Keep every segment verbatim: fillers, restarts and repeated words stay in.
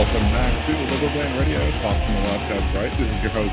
Welcome back to Liberal Band Radio, Talks from the Left, That's Right. This is your host,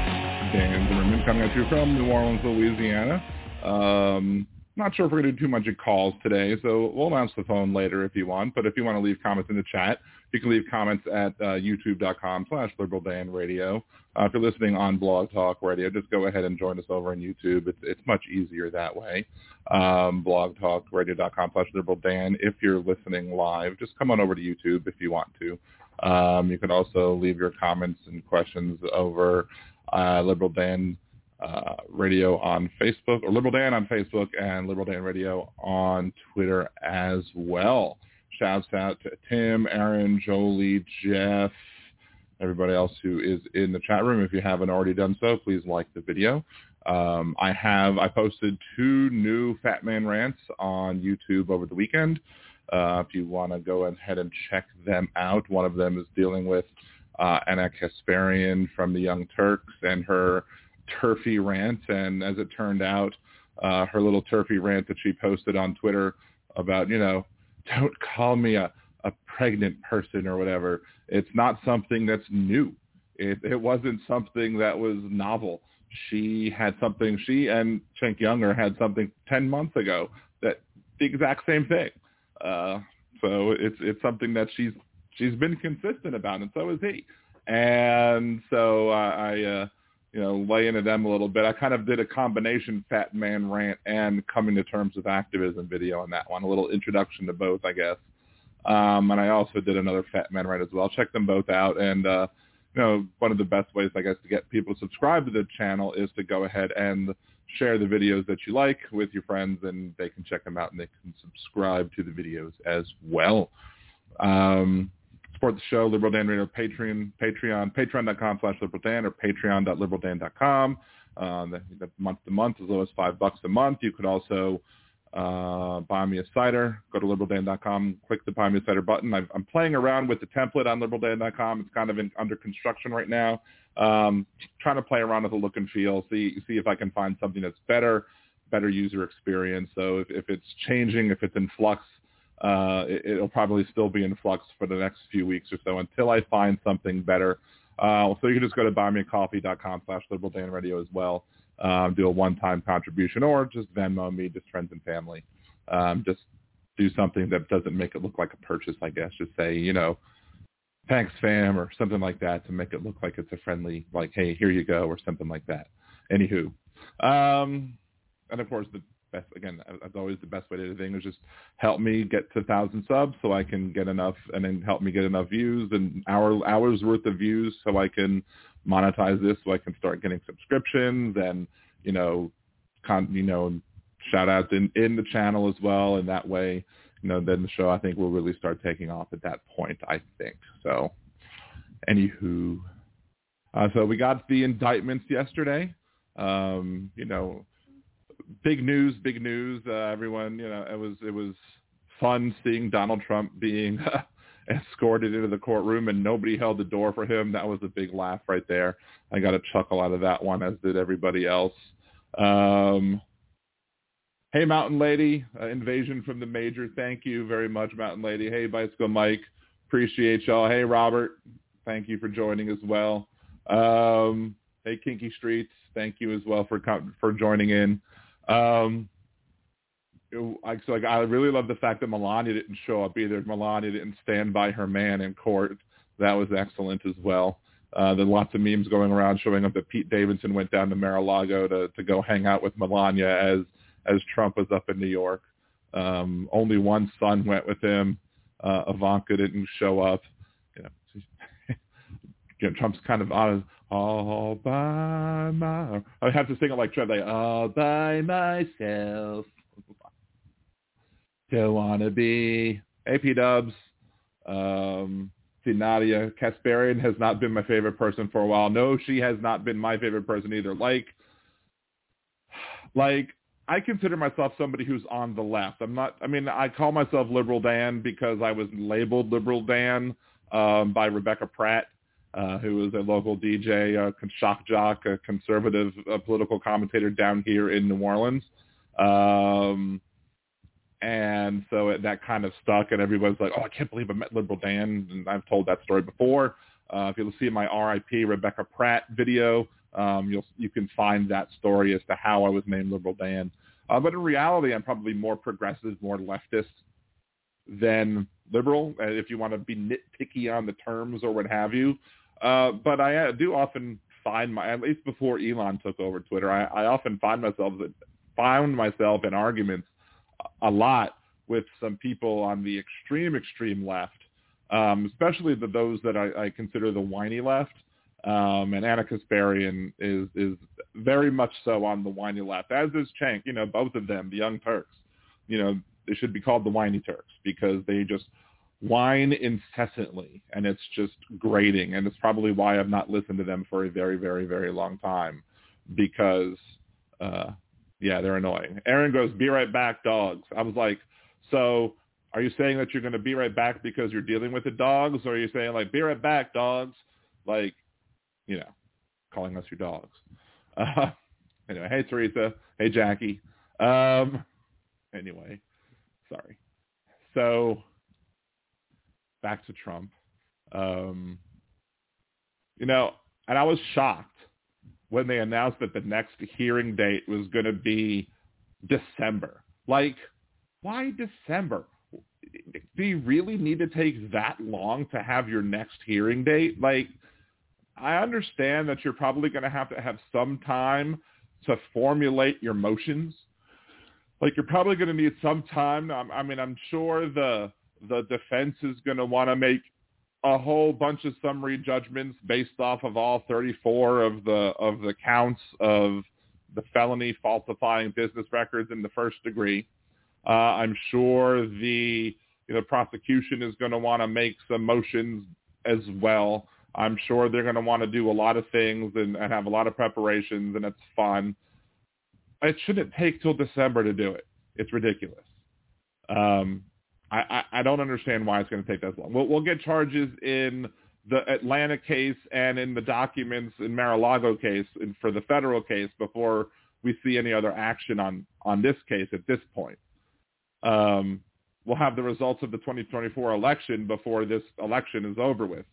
Dan Zimmerman, coming at you from New Orleans, Louisiana. Um, not sure if we're going to do too much of calls today, so we'll announce the phone later if you want. But if you want to leave comments in the chat, you can leave comments at uh, youtube.com slash Liberal Band Radio. Uh, if you're listening on Blog Talk Radio, just go ahead and join us over on YouTube. It's, it's much easier that way. Um, blogtalkradio.com slash Liberal Dan. If you're listening live, just come on over to YouTube if you want to. Um, you can also leave your comments and questions over uh, Liberal Dan uh, Radio on Facebook, or Liberal Dan on Facebook, and Liberal Dan Radio on Twitter as well. Shouts out to Tim, Aaron, Jolie, Jeff, everybody else who is in the chat room. If you haven't already done so, please like the video. Um, I have I posted two new Fat Man Rants on YouTube over the weekend. Uh, if you want to go ahead and check them out, one of them is dealing with uh, Anna Kasparian from The Young Turks and her turfy rant. And as it turned out, uh, her little turfy rant that she posted on Twitter about, you know, don't call me a, a pregnant person or whatever. It's not something that's new. It, it wasn't something that was novel. She had something, she and Cenk Younger had something ten months ago that the exact same thing. Uh, so it's it's something that she's she's been consistent about, and so is he. And so I, I uh, you know, lay into them a little bit. I kind of did a combination Fat Man Rant and Coming to Terms with Activism video on that one, a little introduction to both, I guess. Um, and I also did another Fat Man Rant as well. Check them both out. And, uh, you know, one of the best ways, I guess, to get people to subscribe to the channel is to go ahead and share the videos that you like with your friends, and they can check them out, and they can subscribe to the videos as well. Um, support the show, Liberal Dan Radio, Patreon, Patreon, patreon.com slash Liberal Dan or patreon.liberaldan dot com. Uh, the, the month to month, as low as five bucks a month. You could also uh, buy me a cider. Go to liberal dan dot com, click the buy me a cider button. I've, I'm playing around with the template on liberal dan dot com. It's kind of in, under construction right now. Um, trying to play around with the look and feel, see see if I can find something that's better, better user experience. So if, if it's changing, if it's in flux, uh, it, it'll probably still be in flux for the next few weeks or so until I find something better. Uh, so you can just go to buymeacoffee.com slash liberaldanradio as well. Um, do a one-time contribution, or just Venmo me, just friends and family. Um, just do something that doesn't make it look like a purchase, I guess. Just say, you know, thanks, fam, or something like that to make it look like it's a friendly, like, hey, here you go, or something like that. Anywho. Um, and, of course, the best, again, as always, the best way to do things is just help me get to one thousand subs so I can get enough, and then help me get enough views and hour, hours worth of views so I can monetize this, so I can start getting subscriptions and, you know, con, you know, shout outs in, in the channel as well. And that way, you know, then the show, I think, will really start taking off at that point, I think. So, anywho. Uh, so we got the indictments yesterday. Um, you know, big news, big news. Uh, everyone, you know, it was it was fun seeing Donald Trump being escorted into the courtroom and nobody held the door for him. That was a big laugh right there. I got a chuckle out of that one, as did everybody else. Um Hey, Mountain Lady, uh, invasion from the major. Thank you very much, Mountain Lady. Hey, Bicycle Mike, appreciate y'all. Hey, Robert, thank you for joining as well. Um, hey, Kinky Streets, thank you as well for for joining in. Um, it, I, so, like, I really love the fact that Melania didn't show up either. Melania didn't stand by her man in court. That was excellent as well. Uh, there are lots of memes going around showing up that Pete Davidson went down to Mar-a-Lago to, to go hang out with Melania as as Trump was up in New York. Um, only one son went with him. Uh, Ivanka didn't show up. You know, you know, Trump's kind of honest. All by my... I have to sing it like Trump. Like, all by myself. Don't want to be... A P Dubs. Um, see, Nadia Kasparian has not been my favorite person for a while. No, she has not been my favorite person either. Like, like... I consider myself somebody who's on the left. I'm not, I mean, I call myself Liberal Dan because I was labeled Liberal Dan um, by Rebecca Pratt, uh, who is a local D J, a shock jock, a conservative a political commentator down here in New Orleans. Um, And so it, that kind of stuck, and everyone's like, oh, I can't believe I met Liberal Dan, and I've told that story before. Uh, if you'll see my R I P Rebecca Pratt video, um, you'll, you can find that story as to how I was named Liberal Dan. Uh, but in reality, I'm probably more progressive, more leftist than liberal, if you want to be nitpicky on the terms or what have you. Uh, but I do often find my, at least before Elon took over Twitter, I, I often find myself found myself in arguments a lot with some people on the extreme, extreme left, um, especially the, those that I, I consider the whiny left. Um, and Anna Kasparian is, is very much so on the whiny left, as is Cenk, you know, both of them, the Young Turks. You know, they should be called the Whiny Turks because they just whine incessantly, and it's just grating. And it's probably why I've not listened to them for a very, very, very long time because, uh, yeah, they're annoying. Aaron goes, be right back, dogs. I was like, so are you saying that you're going to be right back because you're dealing with the dogs? Or are you saying, like, be right back, dogs? Like, you know, calling us your dogs. Uh, anyway, hey, Teresa. Hey, Jackie. Um, anyway, sorry. So back to Trump. Um, you know, and I was shocked when they announced that the next hearing date was going to be December. Like, why December? Do you really need to take that long to have your next hearing date? Like, I understand that you're probably going to have to have some time to formulate your motions. Like, you're probably going to need some time. I mean, I'm sure the the defense is going to want to make a whole bunch of summary judgments based off of all thirty-four of the of the counts of the felony falsifying business records in the first degree. Uh, I'm sure the you know, prosecution is going to want to make some motions as well. I'm sure they're going to want to do a lot of things and, and have a lot of preparations, and it's fun. It shouldn't take till December to do it. It's ridiculous. Um, I, I, I don't understand why it's going to take that long. We'll, we'll get charges in the Atlanta case and in the documents in Mar-a-Lago case and for the federal case before we see any other action on, on this case at this point. Um, we'll have the results of the twenty twenty-four election before this election is over with.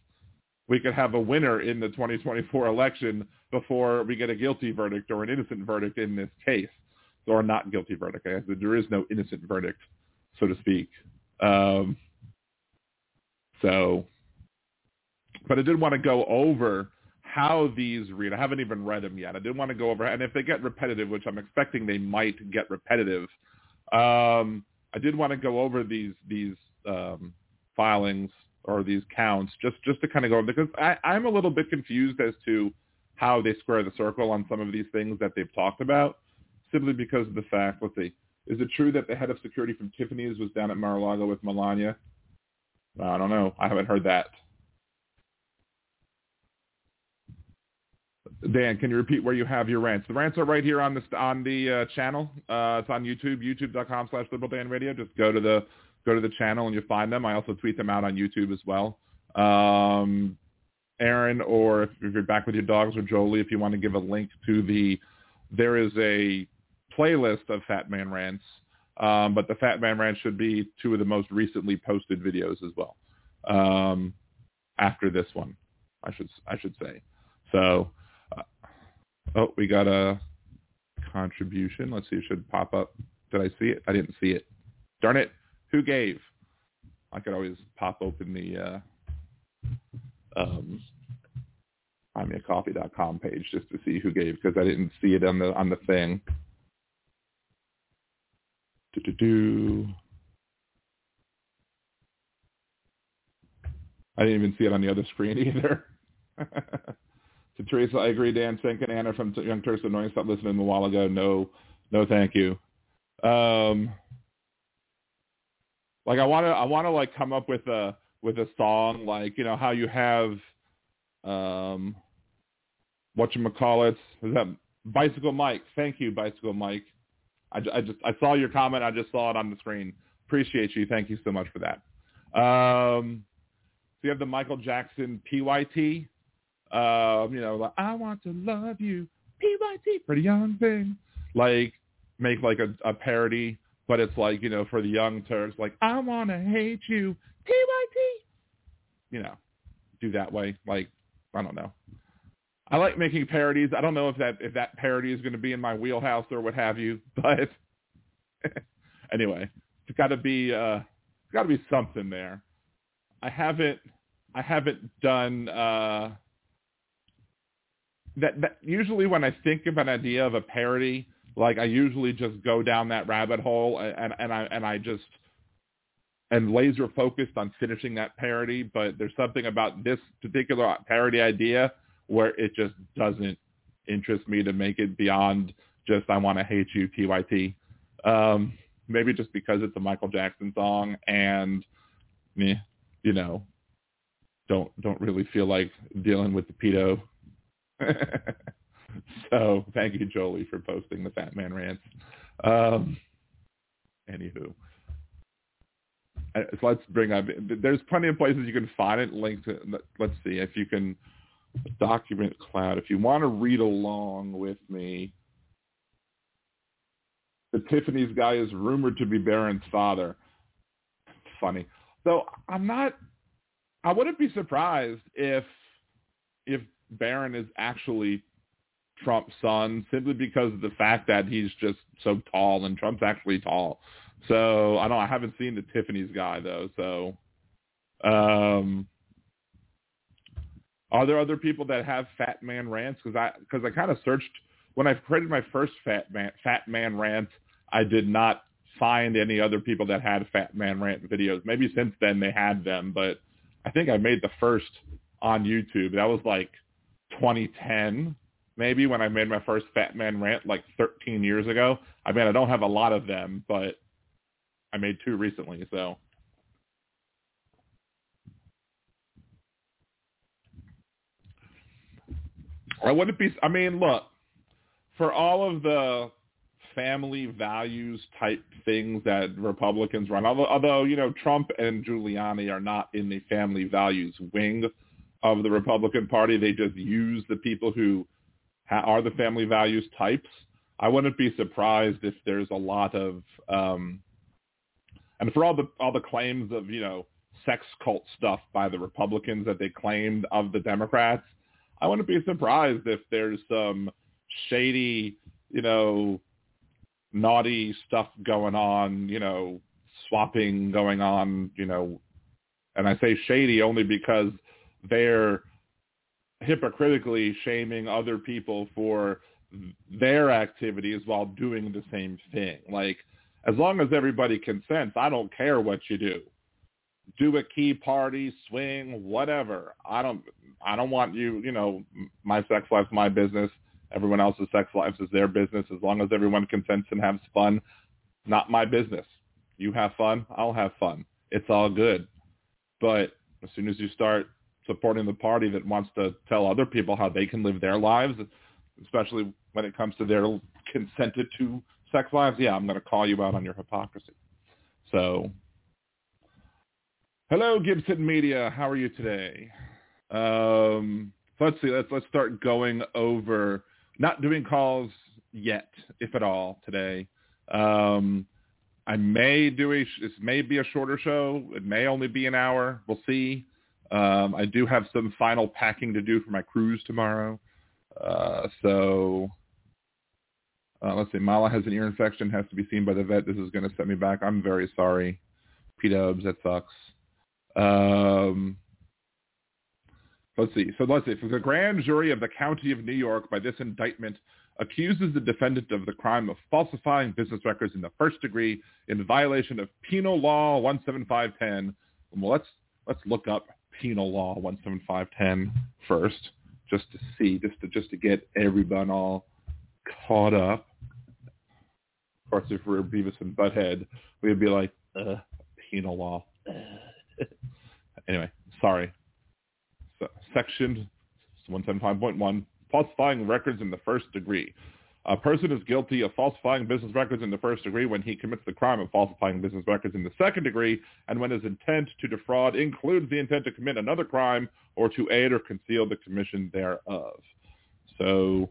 We could have a winner in the twenty twenty-four election before we get a guilty verdict or an innocent verdict in this case, or not guilty verdict. I guess there is no innocent verdict, so to speak. Um, so, but I did want to go over how these read. I haven't even read them yet. I did want to go over, and if they get repetitive, which I'm expecting they might get repetitive, um, I did want to go over these these um, filings or these counts, just, just to kind of go, because I, I'm a little bit confused as to how they square the circle on some of these things that they've talked about, simply because of the fact, let's see, is it true that the head of security from Tiffany's was down at Mar-a-Lago with Melania? I don't know. I haven't heard that. Dan, can you repeat where you have your rants? The rants are right here on, this, on the uh, channel. Uh, it's on YouTube, youtube.com slash liberaldanradio. Just go to the Go to the channel and you'll find them. I also tweet them out on YouTube as well. Um, Aaron, or if you're back with your dogs, or Jolie, if you want to give a link to the, there is a playlist of Fat Man Rants, um, but the Fat Man Rants should be two of the most recently posted videos as well. Um, after this one, I should I should say. So, uh, oh, we got a contribution. Let's see, it should pop up. Did I see it? I didn't see it. Darn it. Who gave? I could always pop open the uh, um, buy me a coffee dot com page just to see who gave, because I didn't see it on the on the thing. Do-do-do. I didn't even see it on the other screen either. So Teresa, I agree. Dan, Cenk, and Anna from Young Turks annoying. Stopped listening a while ago. No, no, thank you. Um. Like I want to, I want to like come up with a with a song, like, you know how you have, um, whatchamacallit, is that Bicycle Mike? Thank you, Bicycle Mike. I, I just I saw your comment. I just saw it on the screen. Appreciate you. Thank you so much for that. Um, so you have the Michael Jackson P Y T. Um, you know, like, I want to love you, P Y T, pretty young thing. Like, make like a, a parody But it's like, you know, for the Young Turks, like, I want to hate you, T Y T. You know, do that way. Like, I don't know. I like making parodies. I don't know if that if that parody is going to be in my wheelhouse or what have you. But anyway, it's got to be uh, it's got to be something there. I haven't I haven't done uh, that, that. Usually, when I think of an idea of a parody, like I usually just go down that rabbit hole and, and I and I just am laser focused on finishing that parody. But there's something about this particular parody idea where it just doesn't interest me to make it beyond just I want to hate you, T Y T. Um, maybe just because it's a Michael Jackson song and, meh, you know, don't don't really feel like dealing with the pedo. So thank you, Jolie, for posting the Fat Man Rants. Um, anywho. So let's bring up, there's plenty of places you can find it, linked to, let's see if you can, Document Cloud. If you want to read along with me, the Tiffany's guy is rumored to be Barron's father. Funny. So I'm not, I wouldn't be surprised if, if Barron is actually Trump's son, simply because of the fact that he's just so tall and Trump's actually tall. So I don't, I haven't seen the Tiffany's guy though. So, um, are there other people that have Fat Man Rants? Because I, because I kind of searched when I created my first Fat Man Fat Man Rant. I did not find any other people that had Fat Man Rant videos. Maybe since then they had them, but I think I made the first on YouTube. That was like twenty ten, maybe, when I made my first Fat Man Rant, like thirteen years ago. I mean, I don't have a lot of them, but I made two recently, so. I wouldn't be, I mean, look, for all of the family values type things that Republicans run, although, although, you know, Trump and Giuliani are not in the family values wing of the Republican Party. They just use the people who ha- are the family values types. I wouldn't be surprised if there's a lot of, um, and for all the, all the claims of, you know, sex cult stuff by the Republicans that they claimed of the Democrats, I wouldn't be surprised if there's some shady, you know, naughty stuff going on, you know, swapping going on, you know, and I say shady only because they're hypocritically shaming other people for their activities while doing the same thing. Like, as long as everybody consents, I don't care what you do. Do a key party, swing, whatever. I don't, I don't want you, you know, my sex life's my business. Everyone else's sex lives is their business. As long as everyone consents and has fun, not my business. You have fun, I'll have fun. It's all good. But as soon as you start supporting the party that wants to tell other people how they can live their lives, especially when it comes to their consented to sex lives, yeah, I'm going to call you out on your hypocrisy. So, hello, Gibson Media. How are you today? Um, let's see. Let's let's start going over. Not doing calls yet, if at all, today. Um, I may do a. This may be a shorter show. It may only be an hour. We'll see. Um, I do have some final packing to do for my cruise tomorrow. Uh, so uh, let's see. Mala has an ear infection. Has to be seen by the vet. This is going to set me back. I'm very sorry. P-dubs. That sucks. Um, let's see. So let's see. The grand jury of the county of New York, by this indictment, accuses the defendant of the crime of falsifying business records in the first degree in violation of Penal Law one seven five ten. Well, let's let's look up Penal Law one seven five ten first, just to see, just to just to get everyone all caught up. Of course, if we were Beavis and Butthead, we'd be like, uh, Penal Law. Anyway, sorry. So, section one seventy-five point one, falsifying records in the first degree. A person is guilty of falsifying business records in the first degree when he commits the crime of falsifying business records in the second degree, and when his intent to defraud includes the intent to commit another crime or to aid or conceal the commission thereof. So,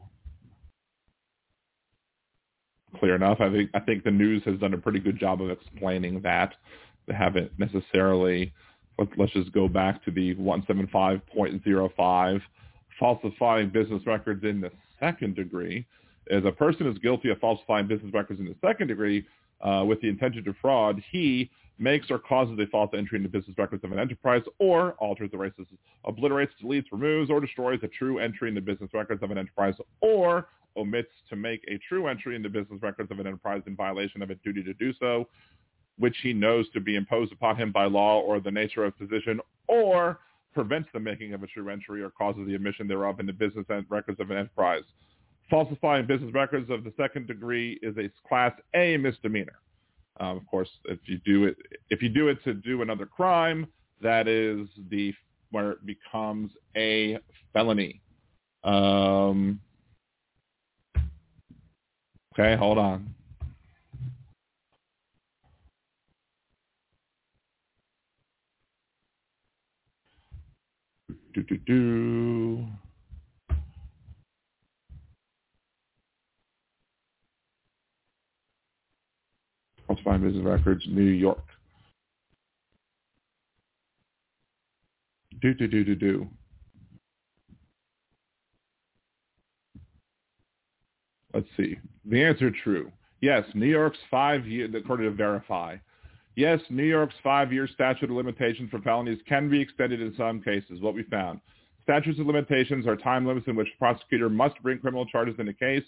clear enough. I think I think the news has done a pretty good job of explaining that. They haven't necessarily. Let's, let's just go back to the one seventy-five point oh five. Falsifying business records in the second degree. As a person is guilty of falsifying business records in the second degree uh, with the intention to fraud, he makes or causes a false entry into business records of an enterprise or alters, erases, obliterates, deletes, removes, or destroys a true entry into business records of an enterprise or omits to make a true entry into business records of an enterprise in violation of a duty to do so, which he knows to be imposed upon him by law or the nature of position, or prevents the making of a true entry or causes the omission thereof in the business records of an enterprise. Falsifying business records of the second degree is a Class A misdemeanor. Um, of course, if you do it, if you do it to do another crime, that is the where it becomes a felony. Um, okay, hold on. Do do do. Falsifying business records, New York. Do do do do do. Let's see. The answer true. Yes, New York's five year according to Verify. Yes, New York's five-year statute of limitations for felonies can be extended in some cases, what we found. Statutes of limitations are time limits in which the prosecutor must bring criminal charges in a case.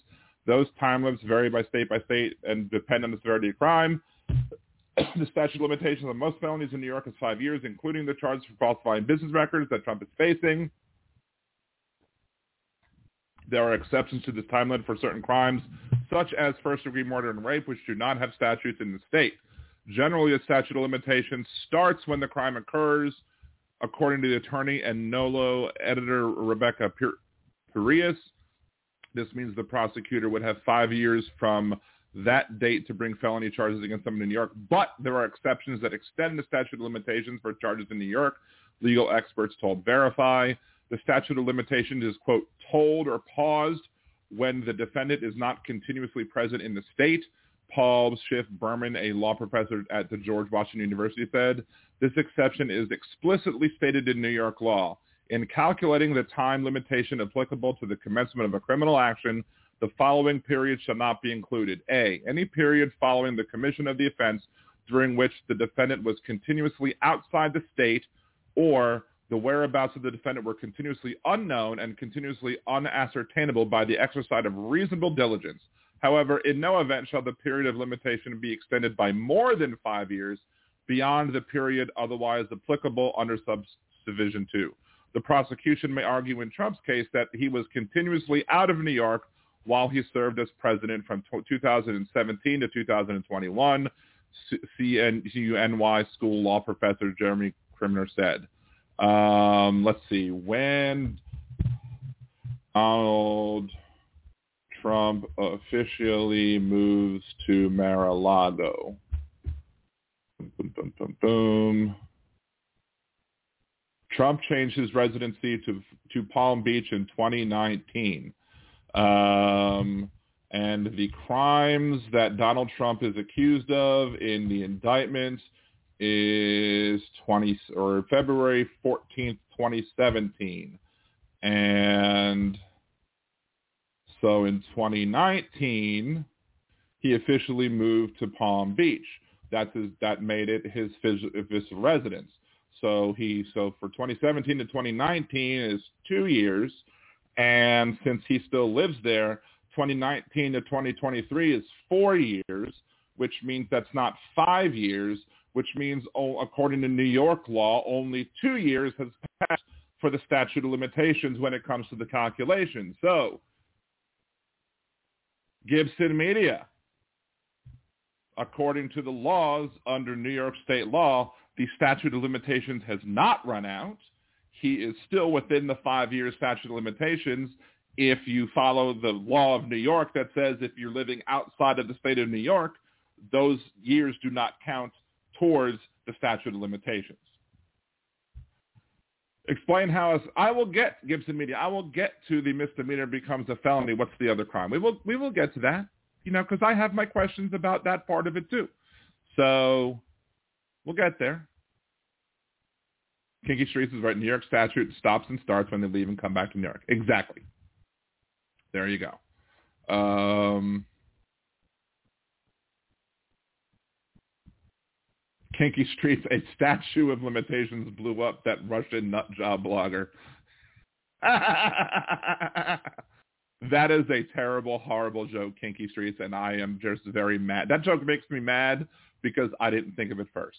Those time limits vary by state by state and depend on the severity of crime. The statute of limitations on most felonies in New York is five years, including the charges for falsifying business records that Trump is facing. There are exceptions to this time limit for certain crimes, such as first-degree murder and rape, which do not have statutes in the state. Generally, the statute of limitations starts when the crime occurs, according to the attorney and N O L O editor Rebecca Pratt. This means the prosecutor would have five years from that date to bring felony charges against someone in New York, but there are exceptions that extend the statute of limitations for charges in New York. Legal experts told Verify. The statute of limitations is, quote, told or paused when the defendant is not continuously present in the state. Paul Schiff Berman, a law professor at the George Washington University, said, this exception is explicitly stated in New York law. In calculating the time limitation applicable to the commencement of a criminal action, the following period shall not be included. A, any period following the commission of the offense during which the defendant was continuously outside the state or the whereabouts of the defendant were continuously unknown and continuously unascertainable by the exercise of reasonable diligence. However, in no event shall the period of limitation be extended by more than five years beyond the period otherwise applicable under subdivision two. The prosecution may argue in Trump's case that he was continuously out of New York while he served as president from two thousand seventeen to two thousand twenty-one, C U N Y school law professor Jeremy Crimner said. Um, let's see. When Donald Trump officially moves to Mar-a-Lago. Boom, boom, boom, boom. Trump changed his residency to to Palm Beach in twenty nineteen. Um, and the crimes that Donald Trump is accused of in the indictment is twenty or February fourteenth, twenty seventeen. And so in twenty nineteen, he officially moved to Palm Beach. That's his, that made it his official residence. So he so for twenty seventeen to twenty nineteen is two years, and since he still lives there, twenty nineteen to twenty twenty-three is four years, which means that's not five years, which means oh, according to New York law, only two years has passed for the statute of limitations when it comes to the calculation. So Gibson Media, according to the laws under New York state law, the statute of limitations has not run out. He is still within the five-year statute of limitations if you follow the law of New York that says if you're living outside of the state of New York, those years do not count towards the statute of limitations. Explain how I will get Gibson Media. I will get to the misdemeanor becomes a felony. What's the other crime? We will we will get to that. you know, because I have my questions about that part of it too. So we'll get there. Kinky Sharice is right. New York statute stops and starts when they leave and come back to New York. Exactly. There you go. Um, Kinky Streets, a statue of limitations blew up that Russian nut job blogger. That is a terrible, horrible joke, Kinky Streets, and I am just very mad. That joke makes me mad because I didn't think of it first.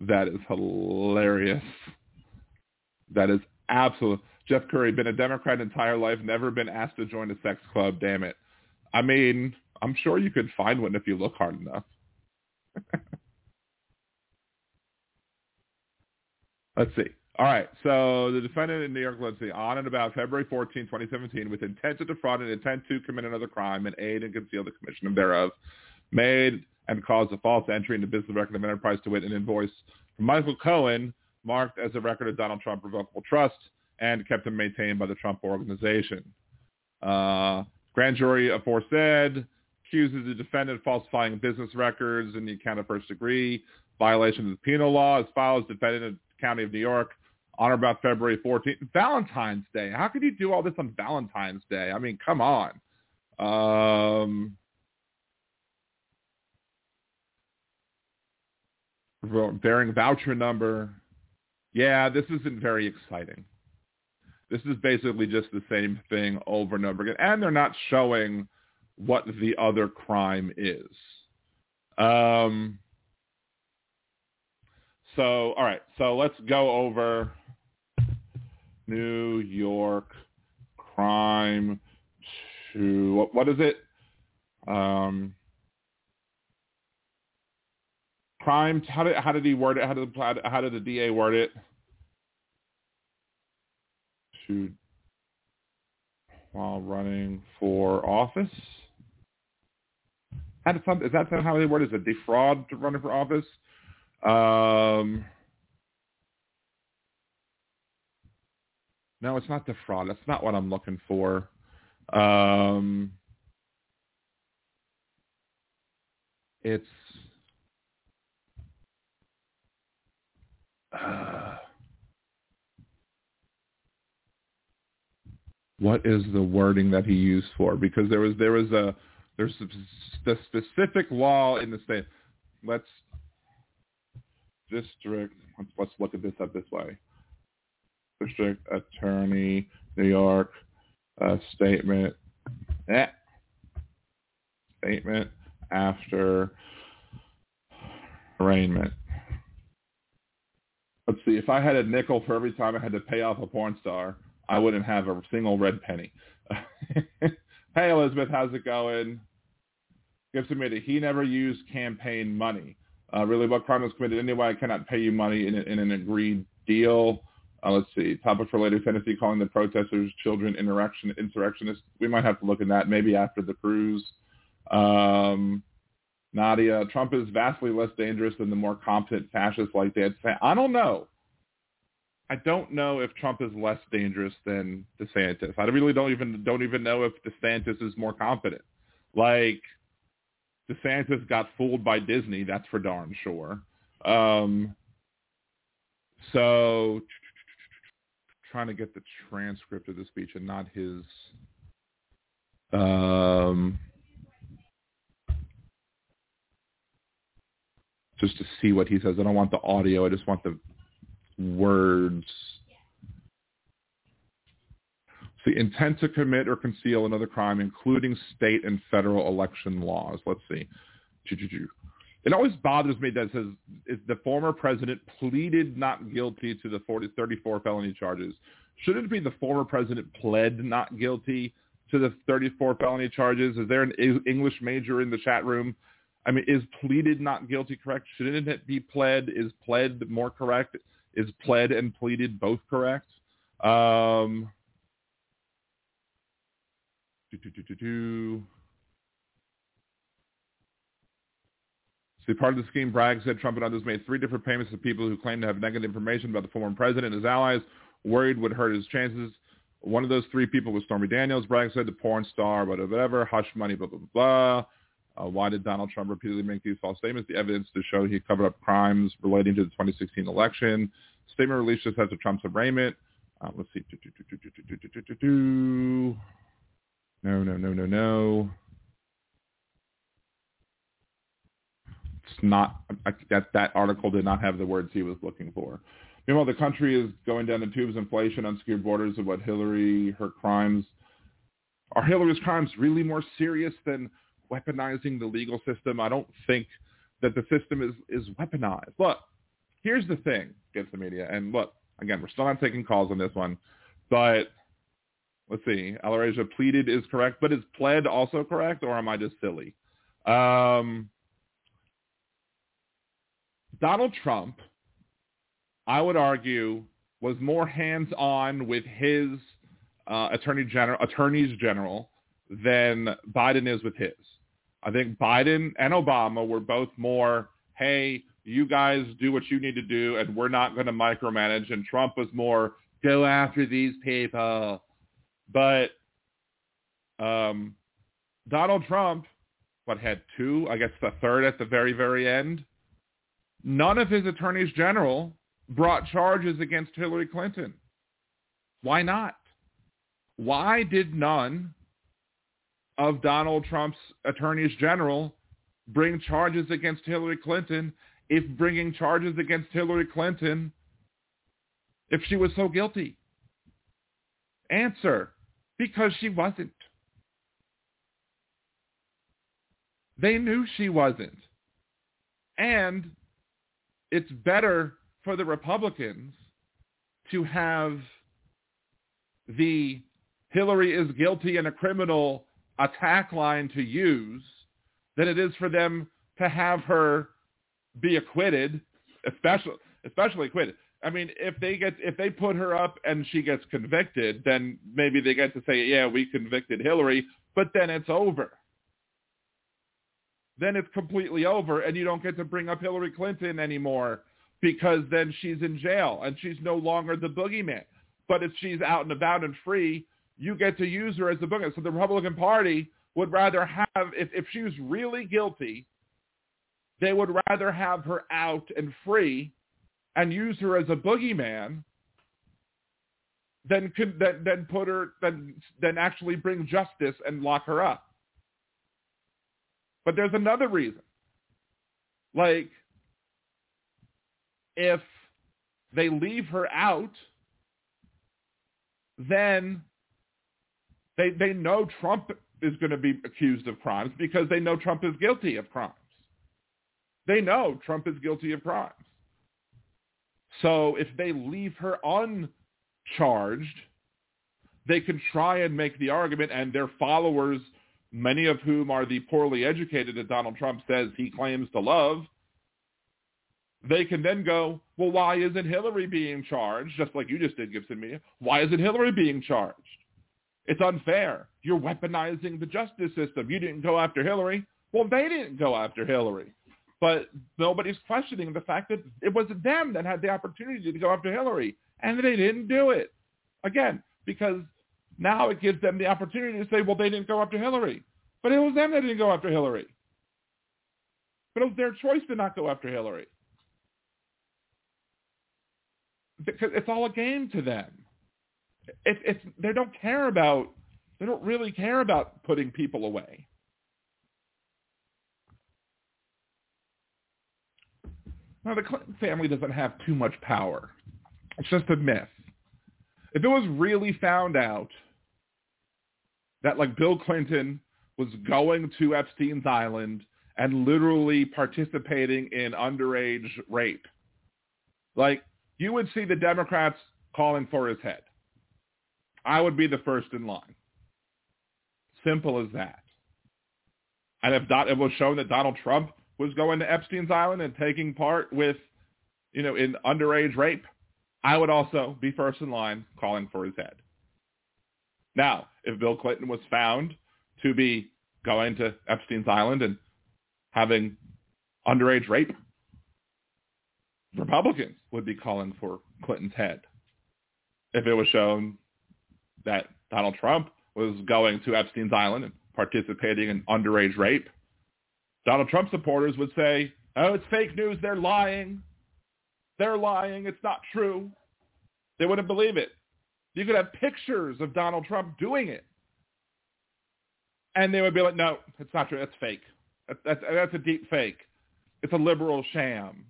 That is hilarious. That is absolute. Jeff Curry, been a Democrat entire life, never been asked to join a sex club, damn it. I mean, I'm sure you could find one if you look hard enough. Let's see. All right. So the defendant in New York, let's see, on and about February fourteenth, twenty seventeen, with intent to defraud and intent to commit another crime and aid and conceal the commission thereof, made and caused a false entry into business record of enterprise to wit an invoice from Michael Cohen marked as a record of Donald Trump revocable trust and kept and maintained by the Trump Organization. Uh, grand jury aforesaid accuses the defendant of falsifying business records in the account of first degree violation of the penal law as follows. Defendant of the County of New York on or about February fourteenth. Valentine's Day. How could you do all this on Valentine's Day? I mean, come on. Um, bearing voucher number. Yeah, this isn't very exciting. This is basically just the same thing over and over again. And they're not showing what the other crime is. Um, so, all right. So let's go over New York crime to, what, what is it? Um, crime. How did, how did he word it? How did the, how did the D A word it? To while running for office. How did some, is that how they word? Is it defraud to running for office? Um, no, it's not defraud. That's not what I'm looking for. Um, it's. Uh, What is the wording that he used for? Because there was there was a there's the specific law in the state. Let's district. Let's, let's look at this up this way. District Attorney, New York, uh, statement. Eh, statement after arraignment. Let's see. If I had a nickel for every time I had to pay off a porn star, I wouldn't have a single red penny. Hey, Elizabeth, how's it going? Gives admitted he never used campaign money. Uh, really, what crime was committed anyway? I cannot pay you money in, in an agreed deal. Uh, let's see. Topic for later, Tennessee calling the protesters children insurrection, insurrectionists. We might have to look at that maybe after the cruise. Um, Nadia, Trump is vastly less dangerous than the more competent fascists like DeSantis. I don't know. I don't know if Trump is less dangerous than DeSantis. I really don't even don't even know if DeSantis is more competent. Like, DeSantis got fooled by Disney, that's for darn sure. Um, so, trying to get the transcript of the speech and not his. Um, just to see what he says. I don't want the audio. I just want the words. The intent to commit or conceal another crime, including state and federal election laws. Let's see. It always bothers me that it says if the former president pleaded not guilty to the forty, thirty-four felony charges. Shouldn't it be the former president pled not guilty to the thirty-four felony charges? Is there an English major in the chat room? I mean, is pleaded not guilty correct? Shouldn't it be pled? Is pled more correct? Is pled and pleaded both correct? Um, do, do, do, do, do. See, part of the scheme, Bragg said Trump and others made three different payments to people who claimed to have negative information about the former president and his allies, worried would hurt his chances. One of those three people was Stormy Daniels. Bragg said the porn star, whatever, whatever, hush money, blah, blah, blah. Uh, why did Donald Trump repeatedly make these false statements? The evidence to show he covered up crimes relating to the twenty sixteen election. Statement released just after Trump's arraignment. Um, let's see. No, no, no, no, no. It's not I, that that article did not have the words he was looking for. Meanwhile, the country is going down the tubes. Inflation, unsecured borders of what Hillary, her crimes. Are Hillary's crimes really more serious than weaponizing the legal system? I don't think that the system is, is weaponized. Look, here's the thing against the media. And look, again, we're still not taking calls on this one. But let's see. Al-Arasia pleaded is correct, but is pled also correct? Or am I just silly? Um, Donald Trump, I would argue, was more hands-on with his uh, attorney general, attorneys general than Biden is with his. I think Biden and Obama were both more, hey, you guys do what you need to do, and we're not going to micromanage. And Trump was more, go after these people. But um, Donald Trump, what, had two, I guess the third at the very, very end, none of his attorneys general brought charges against Hillary Clinton. Why not? Why did none of Donald Trump's attorneys general bring charges against Hillary Clinton if bringing charges against Hillary Clinton, if she was so guilty? Answer, because she wasn't. They knew she wasn't. And it's better for the Republicans to have the Hillary is guilty and a criminal attack line to use than it is for them to have her be acquitted, especially especially acquitted. I mean, if they get if they put her up and she gets convicted, then maybe they get to say, yeah, we convicted Hillary, but then it's over. Then it's completely over, and you don't get to bring up Hillary Clinton anymore, because then she's in jail and she's no longer the boogeyman. But if she's out and about and free, you get to use her as the boogeyman. So the Republican Party would rather have, if, if she was really guilty, they would rather have her out and free and use her as a boogeyman than, than, than put her, than, than actually bring justice and lock her up. But there's another reason. Like, if they leave her out, then they they know Trump is going to be accused of crimes because they know Trump is guilty of crimes. They know Trump is guilty of crimes. So if they leave her uncharged, they can try and make the argument, and their followers, many of whom are the poorly educated that Donald Trump says he claims to love, they can then go, well, why isn't Hillary being charged? Just like you just did, Gibson Media. Why isn't Hillary being charged? It's unfair. You're weaponizing the justice system. You didn't go after Hillary. Well, they didn't go after Hillary. But nobody's questioning the fact that it wasn't them that had the opportunity to go after Hillary, and they didn't do it. Again, because now it gives them the opportunity to say, well, they didn't go after Hillary. But it was them that didn't go after Hillary. But it was their choice to not go after Hillary. Because it's all a game to them. It, it's they don't care about they don't really care about putting people away. Now, the Clinton family doesn't have too much power. It's just a myth. If it was really found out that, like, Bill Clinton was going to Epstein's Island and literally participating in underage rape, like, you would see the Democrats calling for his head. I would be the first in line. Simple as that. And if it was shown that Donald Trump was going to Epstein's Island and taking part with, you know, in underage rape, I would also be first in line calling for his head. Now, if Bill Clinton was found to be going to Epstein's Island and having underage rape, Republicans would be calling for Clinton's head if it was shown that Donald Trump was going to Epstein's Island and participating in underage rape, Donald Trump supporters would say, oh, it's fake news. They're lying. They're lying. It's not true. They wouldn't believe it. You could have pictures of Donald Trump doing it. And they would be like, no, it's not true. That's fake. That's, that's, that's a deep fake. It's a liberal sham.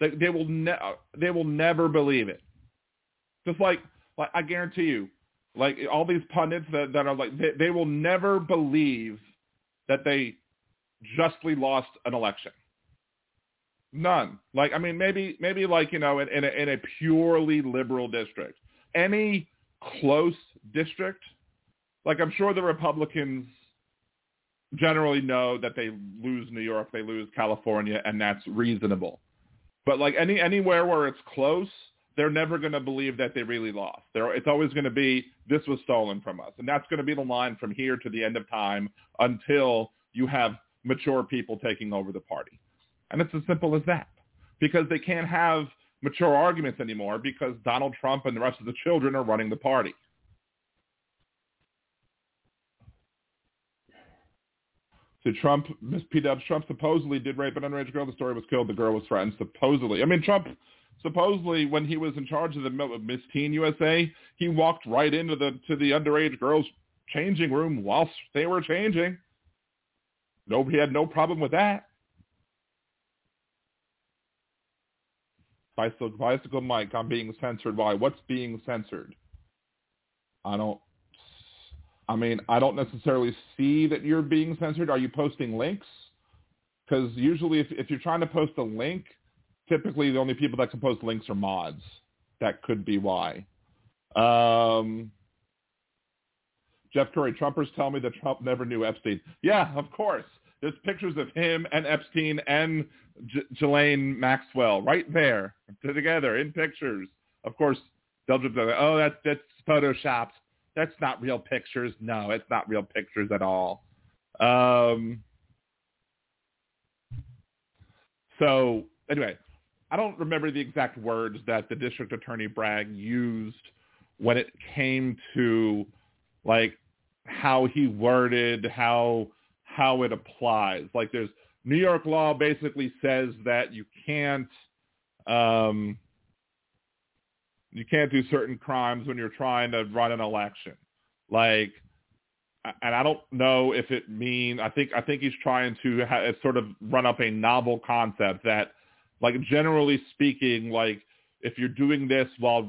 They, they will ne- they will never believe it. Just like, like I guarantee you, like all these pundits that, that are like, they, they will never believe that they justly lost an election. None. Like, I mean, maybe, maybe like, you know, in, in, a, in a purely liberal district, any close district, like I'm sure the Republicans generally know that they lose New York, they lose California, and that's reasonable. But like any anywhere where it's close, they're never going to believe that they really lost. They're, it's always going to be, this was stolen from us. And that's going to be the line from here to the end of time until you have mature people taking over the party. And it's as simple as that, because they can't have mature arguments anymore because Donald Trump and the rest of the children are running the party. So Trump, Miz P-Dubs, Trump supposedly did rape an underage girl. The story was killed. The girl was friends. Supposedly. I mean, Trump... supposedly, when he was in charge of the Miss Teen U S A, he walked right into the to the underage girls' changing room whilst they were changing. Nobody had no problem with that. Bicycle, bicycle Mike, I'm being censored. Why? What's being censored? I don't. I mean, I don't necessarily see that you're being censored. Are you posting links? Because usually, if if you're trying to post a link, typically, the only people that can post links are mods. That could be why. Um, Jeff Curry, Trumpers tell me that Trump never knew Epstein. Yeah, of course. There's pictures of him and Epstein and J- Ghislaine Maxwell right there together in pictures. Of course, they'll just be like, oh, that's, that's photoshopped. That's not real pictures. No, it's not real pictures at all. Um, so, anyway. I don't remember the exact words that the district attorney Bragg used when it came to like how he worded, how, how it applies. Like there's New York law basically says that you can't, um, you can't do certain crimes when you're trying to run an election. Like, and I don't know if it mean, I think, I think he's trying to ha- sort of run up a novel concept that, like generally speaking, like if you're doing this while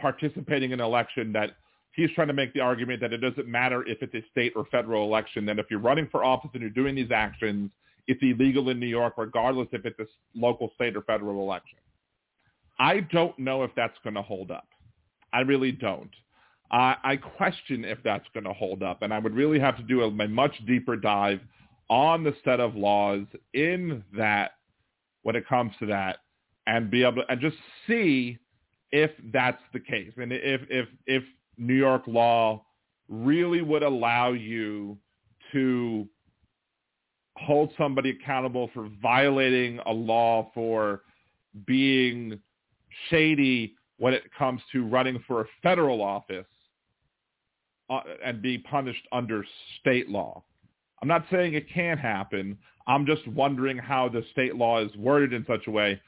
participating in an election, that he's trying to make the argument that it doesn't matter if it's a state or federal election, that if you're running for office and you're doing these actions, it's illegal in New York, regardless if it's a local, state, or federal election. I don't know if that's going to hold up. I really don't. I, I question if that's going to hold up, and I would really have to do a, a much deeper dive on the set of laws in that when it comes to that, and be able to, and just see if that's the case. And if, if, if New York law really would allow you to hold somebody accountable for violating a law for being shady when it comes to running for a federal office uh, and be punished under state law. I'm not saying it can't happen. I'm just wondering how the state law is worded in such a way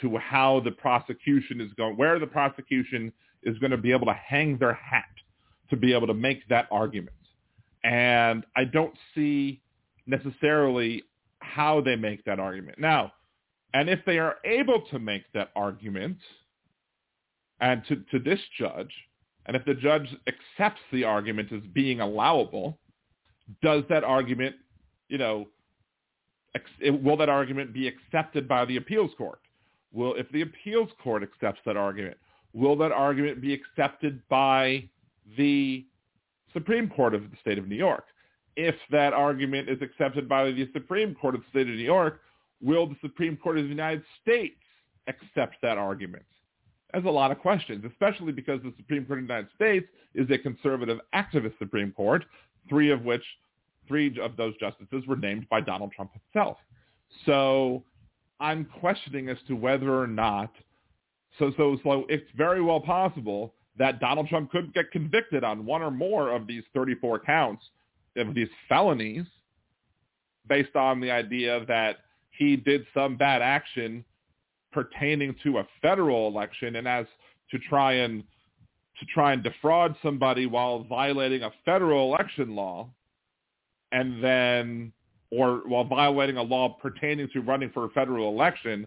to how the prosecution is going, where the prosecution is going to be able to hang their hat to be able to make that argument. And I don't see necessarily how they make that argument. Now, and if they are able to make that argument and to, to this judge, and if the judge accepts the argument as being allowable, does that argument, you know, will that argument be accepted by the appeals court? Will, if the appeals court accepts that argument, will that argument be accepted by the Supreme Court of the state of New York? If that argument is accepted by the Supreme Court of the state of New York, will the Supreme Court of the United States accept that argument? There's a lot of questions, especially because the Supreme Court of the United States is a conservative activist Supreme Court, three of which Three of those justices were named by Donald Trump himself. So I'm questioning as to whether or not, so so so it's very well possible that Donald Trump could get convicted on one or more of these thirty-four counts, of these felonies, based on the idea that he did some bad action pertaining to a federal election, and as to try and to try and defraud somebody while violating a federal election law, and then, or while violating a law pertaining to running for a federal election,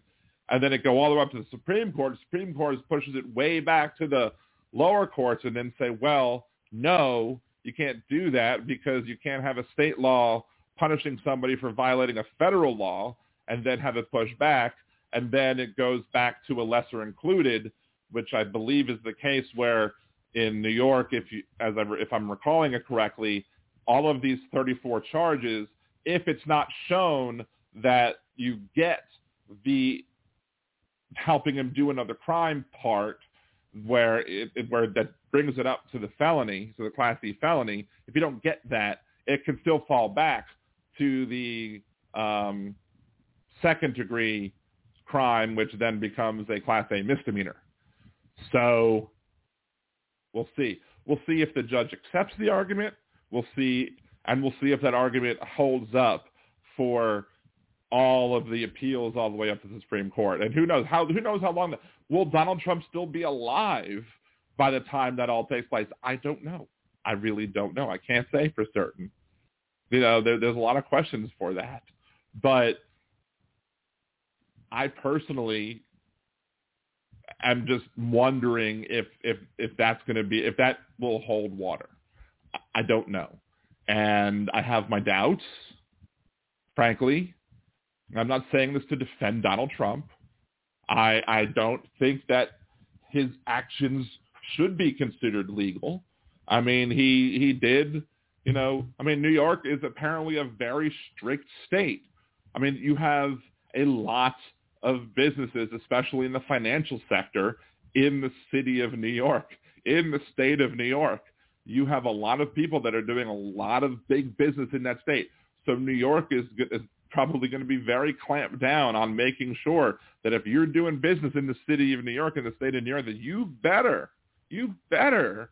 and then it go all the way up to the Supreme Court. The Supreme Court pushes it way back to the lower courts and then say, well, no, you can't do that because you can't have a state law punishing somebody for violating a federal law and then have it pushed back. And then it goes back to a lesser included, which I believe is the case where in New York, if you, as I, if I'm recalling it correctly, all of these thirty-four charges, if it's not shown that you get the helping him do another crime part, where it, where that brings it up to the felony, so the Class D felony, if you don't get that, it can still fall back to the um, second degree crime, which then becomes a Class A misdemeanor. So we'll see. We'll see if the judge accepts the argument. We'll see, and we'll see if that argument holds up for all of the appeals all the way up to the Supreme Court. And who knows how, who knows how long, that, will Donald Trump still be alive by the time that all takes place? I don't know. I really don't know. I can't say for certain. You know, there, there's a lot of questions for that. But I personally am just wondering if, if, if that's going to be, if that will hold water. I don't know. And I have my doubts, frankly. I'm not saying this to defend Donald Trump. I, I don't think that his actions should be considered legal. I mean, he he did, you know, I mean, New York is apparently a very strict state. I mean, you have a lot of businesses, especially in the financial sector, in the city of New York, in the state of New York. You have a lot of people that are doing a lot of big business in that state. So New York is is probably going to be very clamped down on making sure that if you're doing business in the city of New York, in the state of New York, that you better, you better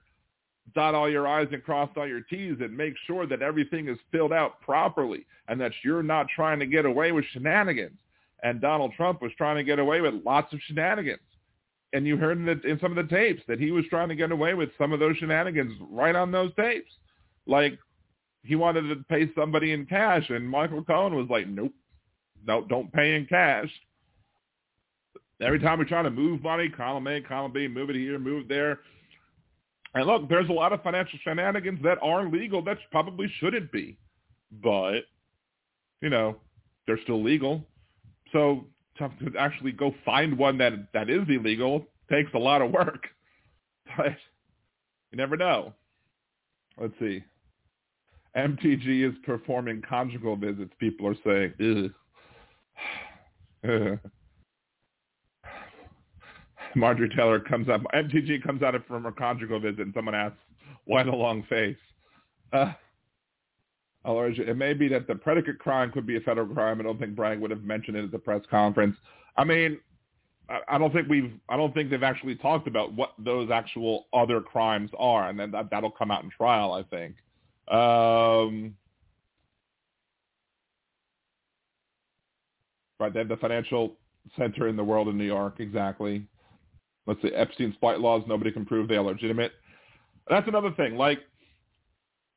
dot all your I's and cross all your T's and make sure that everything is filled out properly and that you're not trying to get away with shenanigans. And Donald Trump was trying to get away with lots of shenanigans. And you heard in, the, in some of the tapes that he was trying to get away with some of those shenanigans right on those tapes. Like, he wanted to pay somebody in cash, and Michael Cohen was like, nope, no, don't pay in cash. Every time we try to move money, column A, column B, move it here, move it there. And look, there's a lot of financial shenanigans that are legal that probably shouldn't be. But, you know, they're still legal. So to actually go find one that that is illegal takes a lot of work. But you never know. Let's see. M T G is performing conjugal visits. People are saying, ugh. Marjorie Taylor comes up. M T G comes out from her conjugal visit, and someone asks, why the long face? Uh, it may be that the predicate crime could be a federal crime. I don't think Bragg would have mentioned it at the press conference. I mean, I don't think we've. I don't think they've actually talked about what those actual other crimes are, and then that, that'll come out in trial, I think. Um, right, they have the financial center in the world in New York, exactly. Let's see, Epstein's flight laws, nobody can prove they are legitimate. That's another thing. Like,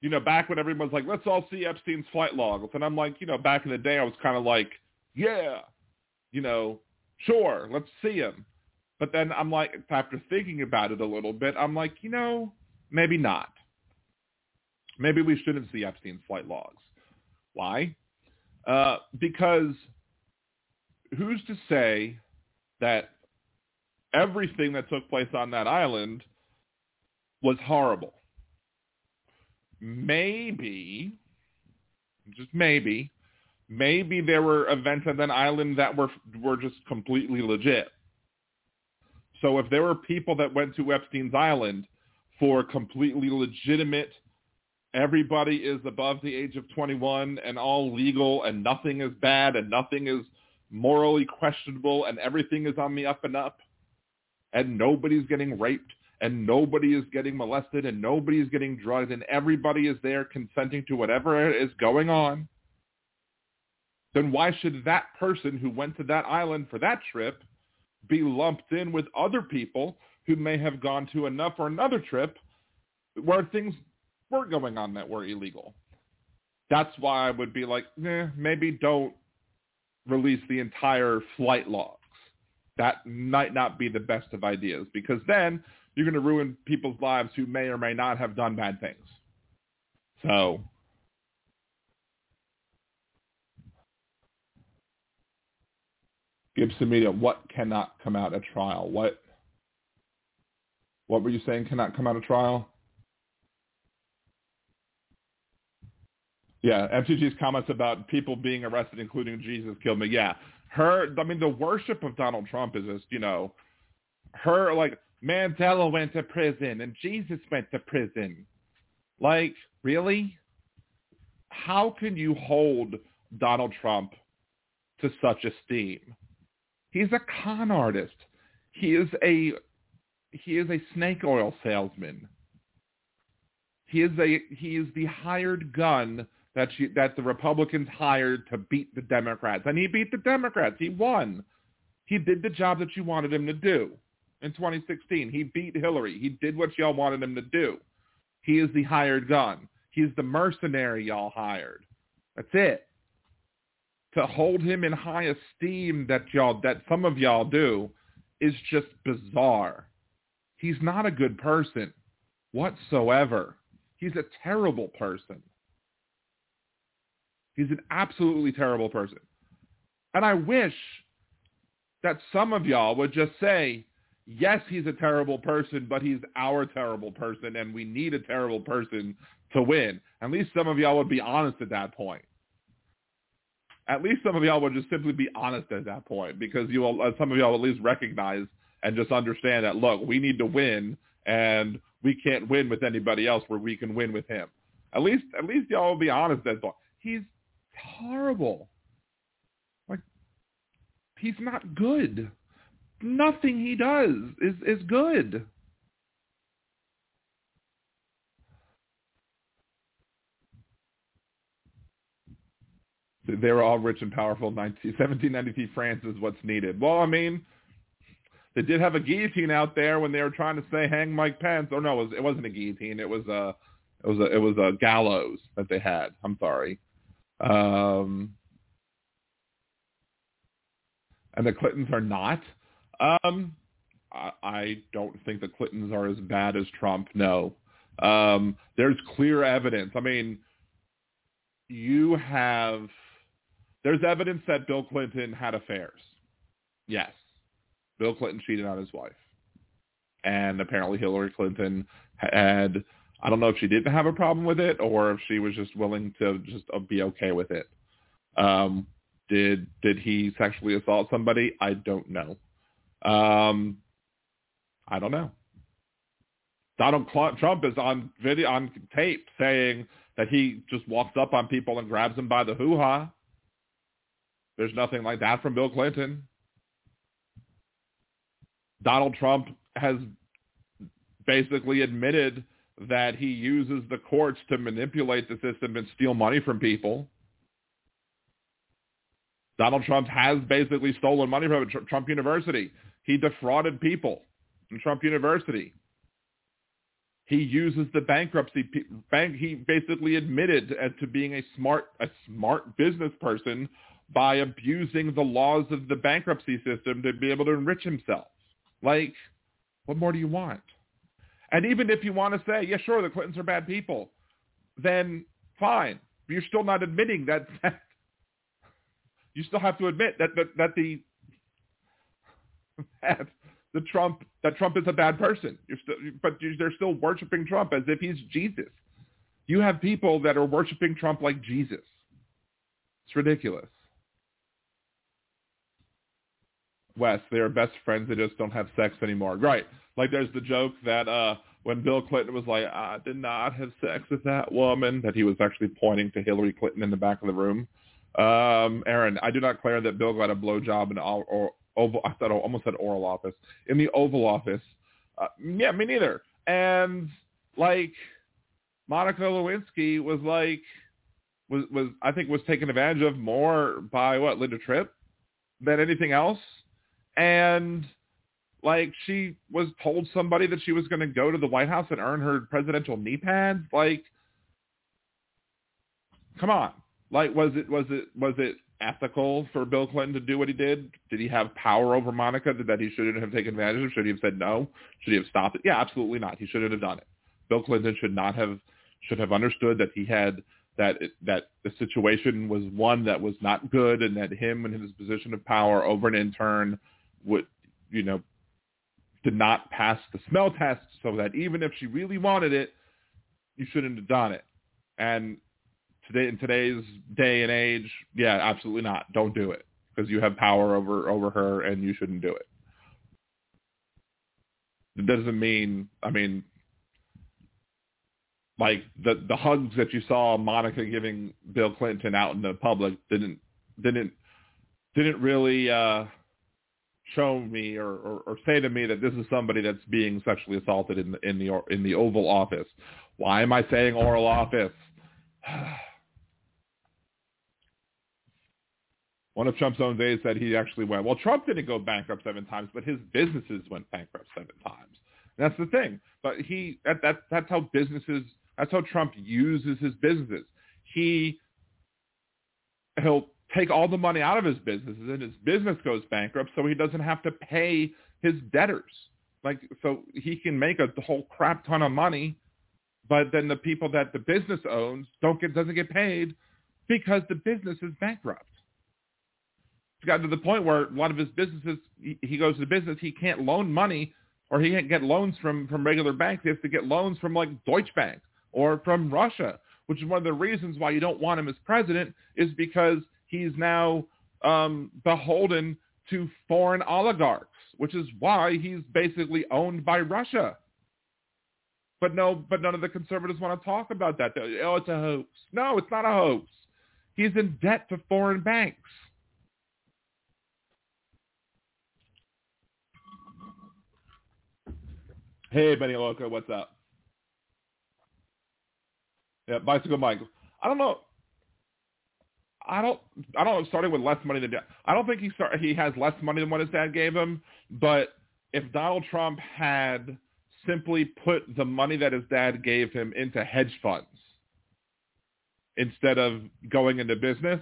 you know, back when everyone's like, let's all see Epstein's flight logs. And I'm like, you know, back in the day, I was kind of like, yeah, you know, sure, let's see him. But then I'm like, after thinking about it a little bit, I'm like, you know, maybe not. Maybe we shouldn't see Epstein's flight logs. Why? Uh, because who's to say that everything that took place on that island was horrible? Maybe, just maybe, maybe there were events on that island that were were just completely legit. So if there were people that went to Epstein's Island for completely legitimate, everybody is above the age of twenty-one and all legal and nothing is bad and nothing is morally questionable and everything is on the up and up and nobody's getting raped and nobody is getting molested and nobody is getting drugged and everybody is there consenting to whatever is going on, then why should that person who went to that island for that trip be lumped in with other people who may have gone to enough or another trip where things were going on that were illegal? That's why I would be like, eh, maybe don't release the entire flight logs. That might not be the best of ideas, because then you're going to ruin people's lives who may or may not have done bad things. So Gibson Media, what cannot come out at trial? What What were you saying cannot come out of trial? Yeah, M T G's comments about people being arrested, including Jesus killed me. Yeah, her, I mean, the worship of Donald Trump is just, you know, her, like, Mandela went to prison and Jesus went to prison. Like, really? How can you hold Donald Trump to such esteem? He's a con artist. He is a... He is a snake oil salesman. He is a he is the hired gun that she, that the Republicans hired to beat the Democrats. And he beat the Democrats. He won. He did the job that you wanted him to do in twenty sixteen. He beat Hillary. He did what y'all wanted him to do. He is the hired gun. He's the mercenary y'all hired. That's it. To hold him in high esteem that y'all that some of y'all do is just bizarre. He's not a good person whatsoever. He's a terrible person. He's an absolutely terrible person. And I wish that some of y'all would just say, yes, he's a terrible person, but he's our terrible person, and we need a terrible person to win. At least some of y'all would be honest at that point. At least some of y'all would just simply be honest at that point, because you will, uh, some of y'all at least recognize and just understand that, look, we need to win, and we can't win with anybody else where we can win with him. At least at least y'all will be honest. That's all. He's horrible. Like, he's not good. Nothing he does is, is good. They were all rich and powerful. seventeen ninety-three France is what's needed. Well, I mean... They did have a guillotine out there when they were trying to say hang Mike Pence. Oh no, it, was, it wasn't a guillotine. It was a, it was a, it was a gallows that they had. I'm sorry. Um, and the Clintons are not. Um, I, I don't think the Clintons are as bad as Trump. No, um, there's clear evidence. I mean, you have. There's evidence that Bill Clinton had affairs. Yes. Bill Clinton cheated on his wife, and apparently Hillary Clinton had, I don't know if she didn't have a problem with it or if she was just willing to just be okay with it. Um, did, did he sexually assault somebody? I don't know. Um, I don't know. Donald Trump is on video, on tape saying that he just walks up on people and grabs them by the hoo-ha. There's nothing like that from Bill Clinton. Donald Trump has basically admitted that he uses the courts to manipulate the system and steal money from people. Donald Trump has basically stolen money from Trump University. He defrauded people in Trump University. He uses the bankruptcy bank. He basically admitted to being a smart, a smart business person by abusing the laws of the bankruptcy system to be able to enrich himself. Like, what more do you want? And even if you want to say, yeah, sure, the Clintons are bad people, then fine. You're still not admitting that. that you still have to admit that that, that the that the Trump that Trump is a bad person. You're still, but you're, they're still worshiping Trump as if he's Jesus. You have people that are worshiping Trump like Jesus. It's ridiculous. West, they are best friends. They just don't have sex anymore. Right. Like there's the joke that uh, when Bill Clinton was like, I did not have sex with that woman, that he was actually pointing to Hillary Clinton in the back of the room. Um, Aaron, I do not claim that Bill got a blowjob in or, or oval. I thought I almost said oral office in the Oval Office. Uh, yeah, me neither. And like Monica Lewinsky was like, was, was I think was taken advantage of more by what, Linda Tripp than anything else. And like she was told somebody that she was going to go to the White House and earn her presidential knee pads. Like, come on. Like, was it, was it, was it ethical for Bill Clinton to do what he did? Did he have power over Monica that he shouldn't have taken advantage of? Should he have said no? Should he have stopped it? Yeah, absolutely not. He shouldn't have done it. Bill Clinton should not have, should have understood that he had, that, that the situation was one that was not good, and that him and his position of power over an intern would, you know, did not pass the smell test, so that even if she really wanted it, you shouldn't have done it. And today, in today's day and age, yeah, absolutely not. Don't do it, because you have power over, over her, and you shouldn't do it. It doesn't mean, I mean, like the, the hugs that you saw Monica giving Bill Clinton out in the public didn't, didn't, didn't really, uh, show me or, or, or say to me that this is somebody that's being sexually assaulted in the, in the, in the Oval Office. Why am I saying Oral Office? One of Trump's own aides said he actually went, well, Trump didn't go bankrupt seven times, but his businesses went bankrupt seven times. And that's the thing. But he, that, that, that's how businesses, that's how Trump uses his businesses. He, he'll take all the money out of his businesses, and his business goes bankrupt, so he doesn't have to pay his debtors. Like, so he can make a whole crap ton of money, but then the people that the business owns don't get, doesn't get paid because the business is bankrupt. It's gotten to the point where a lot of his businesses, he, he goes to the business, he can't loan money, or he can't get loans from, from regular banks. He has to get loans from like Deutsche Bank or from Russia, which is one of the reasons why you don't want him as president, is because he's now um, beholden to foreign oligarchs, which is why he's basically owned by Russia. But no, but none of the conservatives want to talk about that. They're, oh, it's a hoax. No, it's not a hoax. He's in debt to foreign banks. Hey, Benny Loco, what's up? Yeah, Bicycle Mike. I don't know. I don't, I don't know, starting with less money than dad. I don't think he start, he has less money than what his dad gave him, but if Donald Trump had simply put the money that his dad gave him into hedge funds instead of going into business,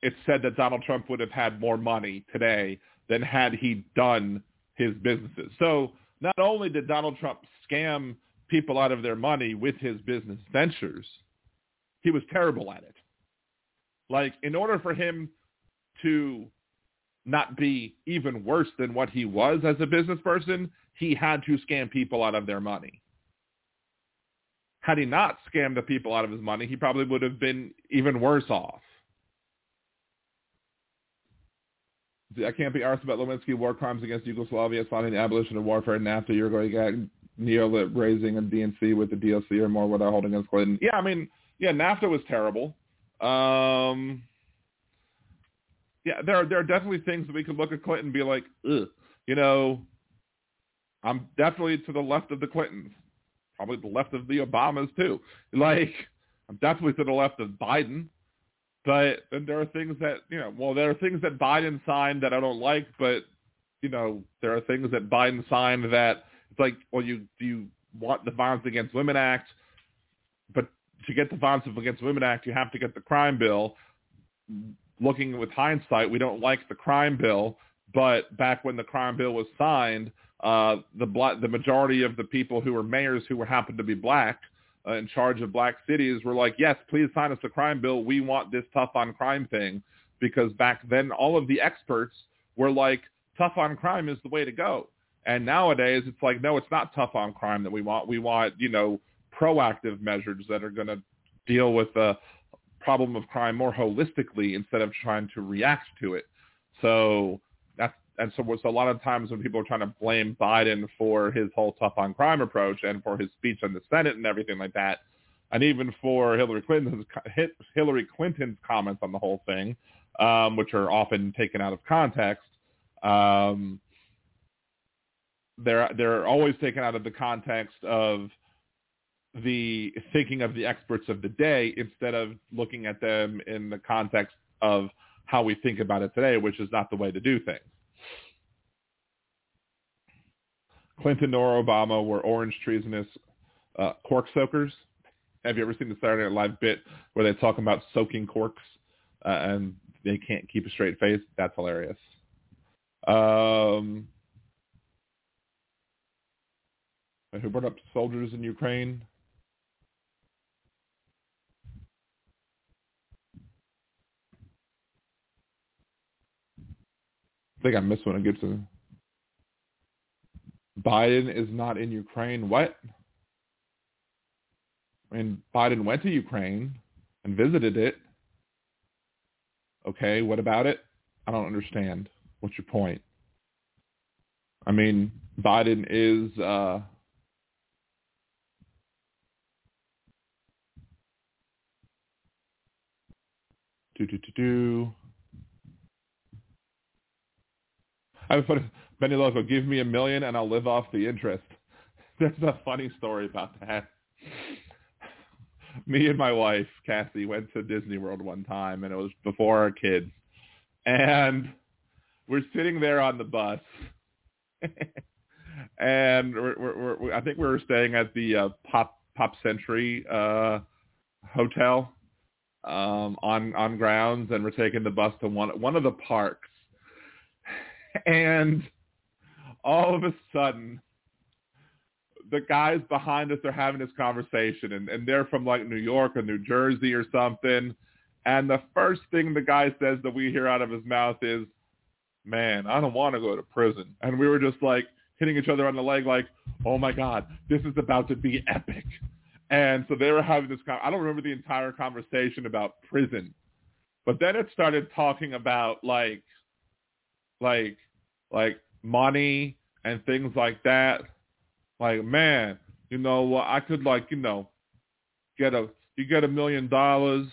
it's said that Donald Trump would have had more money today than had he done his businesses. So not only did Donald Trump scam people out of their money with his business ventures, he was terrible at it. Like, in order for him to not be even worse than what he was as a business person, he had to scam people out of their money. Had he not scammed the people out of his money, he probably would have been even worse off. I can't be arsed about Lewinsky, war crimes against Yugoslavia, finding the abolition of warfare, NAFTA, you're going to get neolib raising and D N C with the D L C or more without holding against Clinton. Yeah, I mean, yeah, NAFTA was terrible. Um, yeah, there are, there are definitely things that we could look at Clinton and be like, ugh, you know, I'm definitely to the left of the Clintons, probably the left of the Obamas too. Like, I'm definitely to the left of Biden, but then there are things that, you know, well, there are things that Biden signed that I don't like, but you know, there are things that Biden signed that it's like, well, you, do you want the Violence Against Women Act? But to get the Violence Against Women Act, you have to get the crime bill. Looking with hindsight, we don't like the crime bill, but back when the crime bill was signed, uh, the black, the majority of the people who were mayors who were happened to be black uh, in charge of black cities were like, yes, please sign us the crime bill. We want this tough on crime thing, because back then all of the experts were like, tough on crime is the way to go. And nowadays it's like, no, it's not tough on crime that we want. We want, you know, proactive measures that are going to deal with the problem of crime more holistically instead of trying to react to it. So that's, and so, so a lot of times when people are trying to blame Biden for his whole tough on crime approach and for his speech in the Senate and everything like that, and even for Hillary Clinton's, Hillary Clinton's comments on the whole thing, um, which are often taken out of context, um, they're they're always taken out of the context of the thinking of the experts of the day instead of looking at them in the context of how we think about it today, which is not the way to do things. Clinton nor Obama were orange treasonous uh, cork soakers. Have you ever seen the Saturday Night Live bit where they talk about soaking corks uh, and they can't keep a straight face? That's hilarious. Um, who brought up soldiers in Ukraine? I think I missed one. I get to Biden is not in Ukraine. What? I mean, Biden went to Ukraine and visited it. Okay, what about it? I don't understand. What's your point? I mean, Biden is uh, do do do do. I have a funny, Benny Loco, give me a million and I'll live off the interest. There's a funny story about that. Me and my wife, Cassie, went to Disney World one time, and it was before our kids. And we're sitting there on the bus, and we're, we're, we're, I think we were staying at the uh, Pop Pop Century uh, Hotel um, on on grounds, and we're taking the bus to one one of the parks. And all of a sudden, the guys behind us are having this conversation, and, and they're from like New York or New Jersey or something. And the first thing the guy says that we hear out of his mouth is, man, I don't want to go to prison. And we were just like hitting each other on the leg like, oh, my God, this is about to be epic. And so they were having this con- I don't remember the entire conversation about prison. But then it started talking about like like like money and things like that. Like, man, you know, well, I could, like, you know, get a, you get a million dollars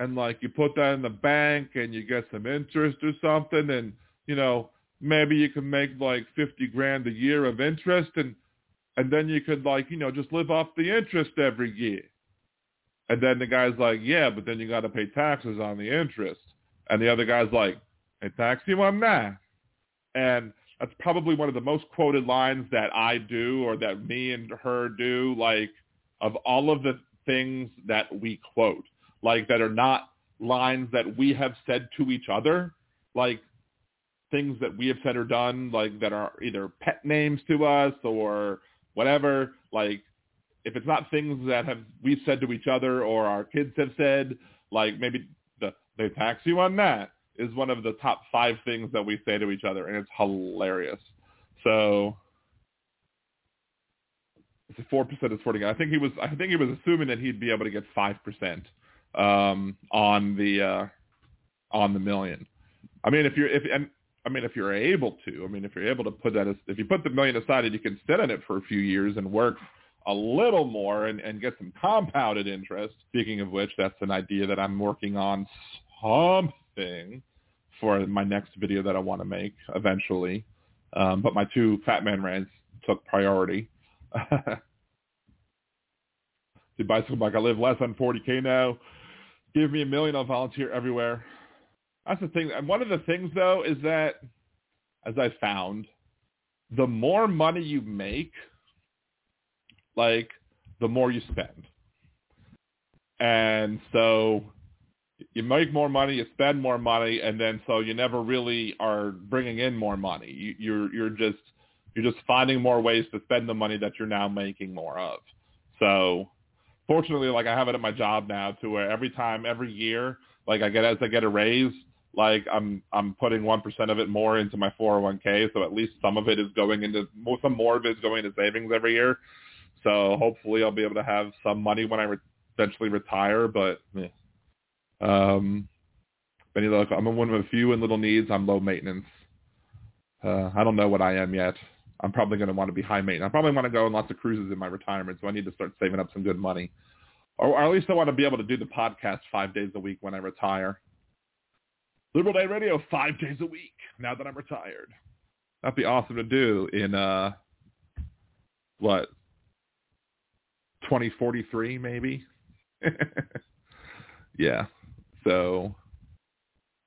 and, like, you put that in the bank and you get some interest or something and, you know, maybe you can make, like, fifty grand a year of interest and, and then you could, like, you know, just live off the interest every year. And then the guy's like, yeah, but then you got to pay taxes on the interest. And the other guy's like, hey, tax you on that. And that's probably one of the most quoted lines that I do or that me and her do, like, of all of the things that we quote, like, that are not lines that we have said to each other, like, things that we have said or done, like, that are either pet names to us or whatever, like, if it's not things that have we've said to each other or our kids have said, like, maybe the, they tax you on that is one of the top five things that we say to each other, and it's hilarious. So it's a four percent is forty. I think he was. I think he was assuming that he'd be able to get five percent um, on the uh, on the million. I mean, if you're if and I mean if you're able to. I mean, if you're able to put that as, if you put the million aside and you can sit on it for a few years and work a little more and, and get some compounded interest. Speaking of which, that's an idea that I'm working on. Some. Thing for my next video that I want to make eventually, um, but my two Fat Man rants took priority. The bicycle bike. I live less on forty K now. Give me a million. I'll volunteer everywhere. That's the thing. And one of the things though is that, as I found, the more money you make, like the more you spend, and so. You make more money, you spend more money, and then so you never really are bringing in more money. You, you're you're just you're just finding more ways to spend the money that you're now making more of. So, fortunately, like I have it at my job now, to where every time, every year, like I get as I get a raise, like I'm I'm putting one percent of it more into my four oh one K. So at least some of it is going into some more of it is going into savings every year. So hopefully I'll be able to have some money when I re- eventually retire. But yeah. Um, Benny Loco, I'm one of a few in little needs. I'm low maintenance. Uh, I don't know what I am yet. I'm probably going to want to be high maintenance. I probably want to go on lots of cruises in my retirement, so I need to start saving up some good money. Or, or at least I want to be able to do the podcast five days a week when I retire. Liberal Day Radio, five days a week, now that I'm retired. That'd be awesome to do in, uh, what, twenty forty-three maybe? Yeah. So,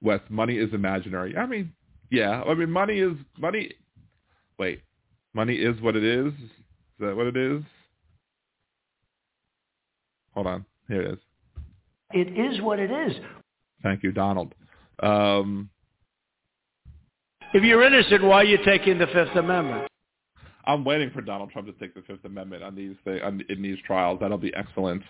Wes, money is imaginary. I mean, yeah. I mean, money is, money, wait, money is what it is? Is that what it is? Hold on. Here it is. It is what it is. Thank you, Donald. Um, if you're innocent, why are you taking the Fifth Amendment? I'm waiting for Donald Trump to take the Fifth Amendment on these on, in these trials. That'll be excellent.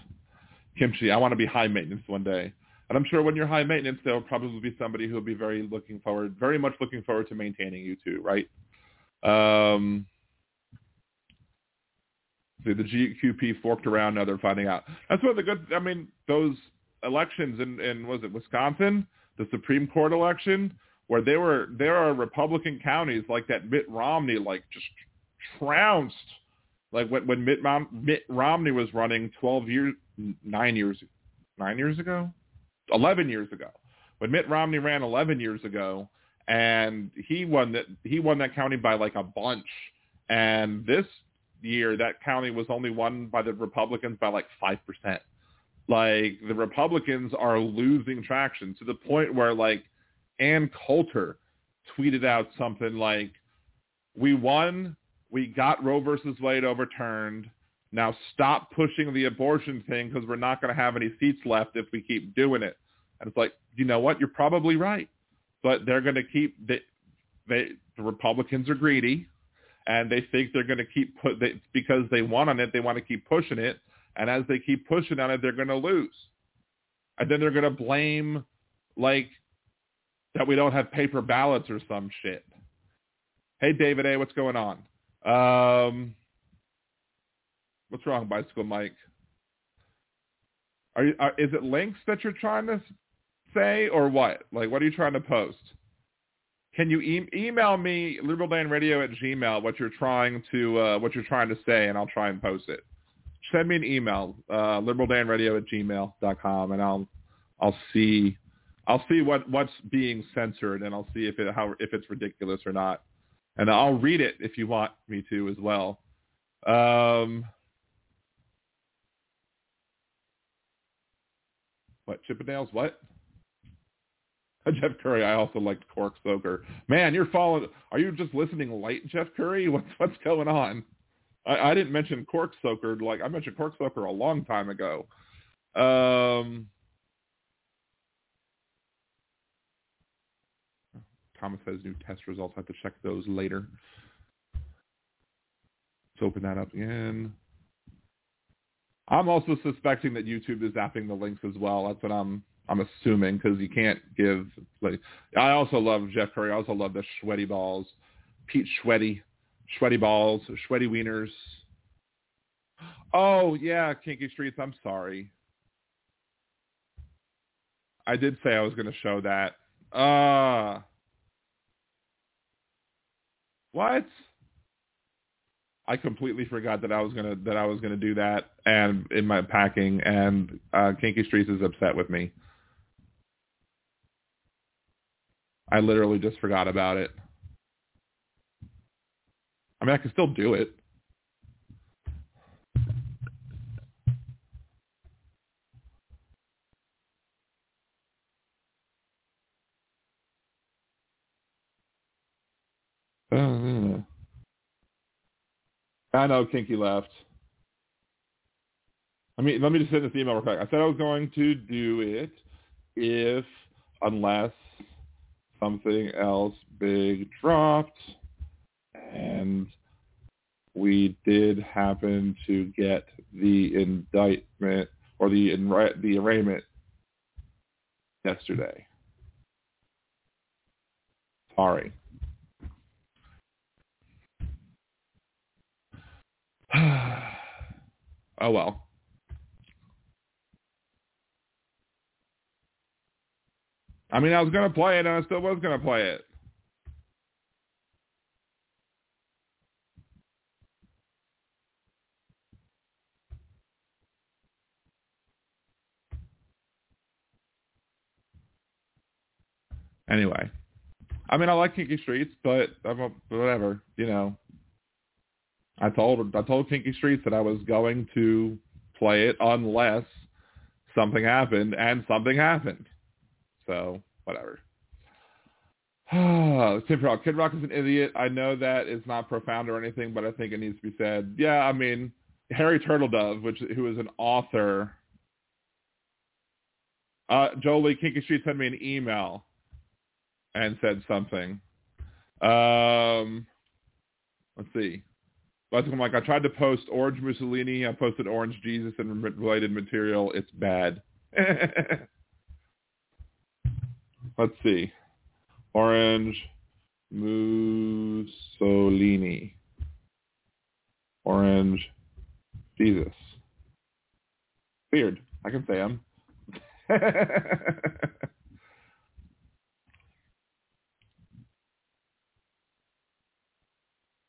Kimchi, I want to be high maintenance one day. And I'm sure when you're high maintenance, there'll probably be somebody who'll be very looking forward, very much looking forward to maintaining you too, right? Um, see, the G Q P forked around. Now they're finding out. That's one of the good, I mean, those elections in, in was it Wisconsin, the Supreme Court election, where they were, there are Republican counties like that Mitt Romney, like just trounced. Like when, when Mitt, Mom, Mitt Romney was running twelve years, nine years, nine years ago, eleven years ago, when Mitt Romney ran eleven years ago, and he won that, he won that county by like a bunch. And this year, that county was only won by the Republicans by like five percent. Like the Republicans are losing traction to the point where like Ann Coulter tweeted out something like, we won, we got Roe versus Wade overturned. Now stop pushing the abortion thing because we're not going to have any seats left if we keep doing it. And it's like, you know what? You're probably right. But they're going to keep they, – they, the Republicans are greedy, and they think they're going to keep put, they, – because they won on it, they want to keep pushing it. And as they keep pushing on it, they're going to lose. And then they're going to blame, like, that we don't have paper ballots or some shit. Hey, David A., what's going on? Um, what's wrong, Bicycle Mike? Are you, are, is it links that you're trying to say or what? Like, what are you trying to post? Can you e- email me liberaldanradio at Gmail what you're trying to uh, what you're trying to say, and I'll try and post it. Send me an email, uh, liberaldanradio at gmail dot com, and I'll I'll see I'll see what, what's being censored, and I'll see if it how if it's ridiculous or not, and I'll read it if you want me to as well. Um, what Chippendales? What? Jeff Curry, I also liked Cork Soaker. Man, you're following. Are you just listening late, Jeff Curry? What's what's going on? I, I didn't mention Cork Soaker. Like I mentioned Cork Soaker a long time ago. Um, Thomas says new test results. I have to check those later. Let's open that up again. I'm also suspecting that YouTube is zapping the links as well. That's what I'm. I'm assuming because you can't give. Like, I also love Jeff Curry. I also love the Schwetty balls, Pete Schwetty, Schwetty balls, Schwetty wieners. Oh yeah, Kinky Streets. I'm sorry. I did say I was going to show that. Uh what? I completely forgot that I was gonna that I was gonna do that, and in my packing, and uh, Kinky Streets is upset with me. I literally just forgot about it. I mean, I can still do it. Uh, I know Kinky left. I mean, let me just send this email real quick. I said I was going to do it if, unless something else big dropped, and we did happen to get the indictment or the enra- the arraignment yesterday. Sorry. Oh, well. I mean, I was going to play it, and I still was going to play it. Anyway, I mean, I like Kinky Streets, but I'm a, whatever, you know. I told I told Kinky Streets that I was going to play it unless something happened, and something happened. So, whatever. Tim Frog, Kid Rock is an idiot. I know that it's not profound or anything, but I think it needs to be said. Yeah, I mean, Harry Turtledove, which who is an author. Uh, Jolie Kinky Street sent me an email and said something. Um, let's see. I'm like, I tried to post Orange Mussolini. I posted Orange Jesus and related material. It's bad. Let's see. Orange Mussolini. Orange Jesus. Weird. I can say them.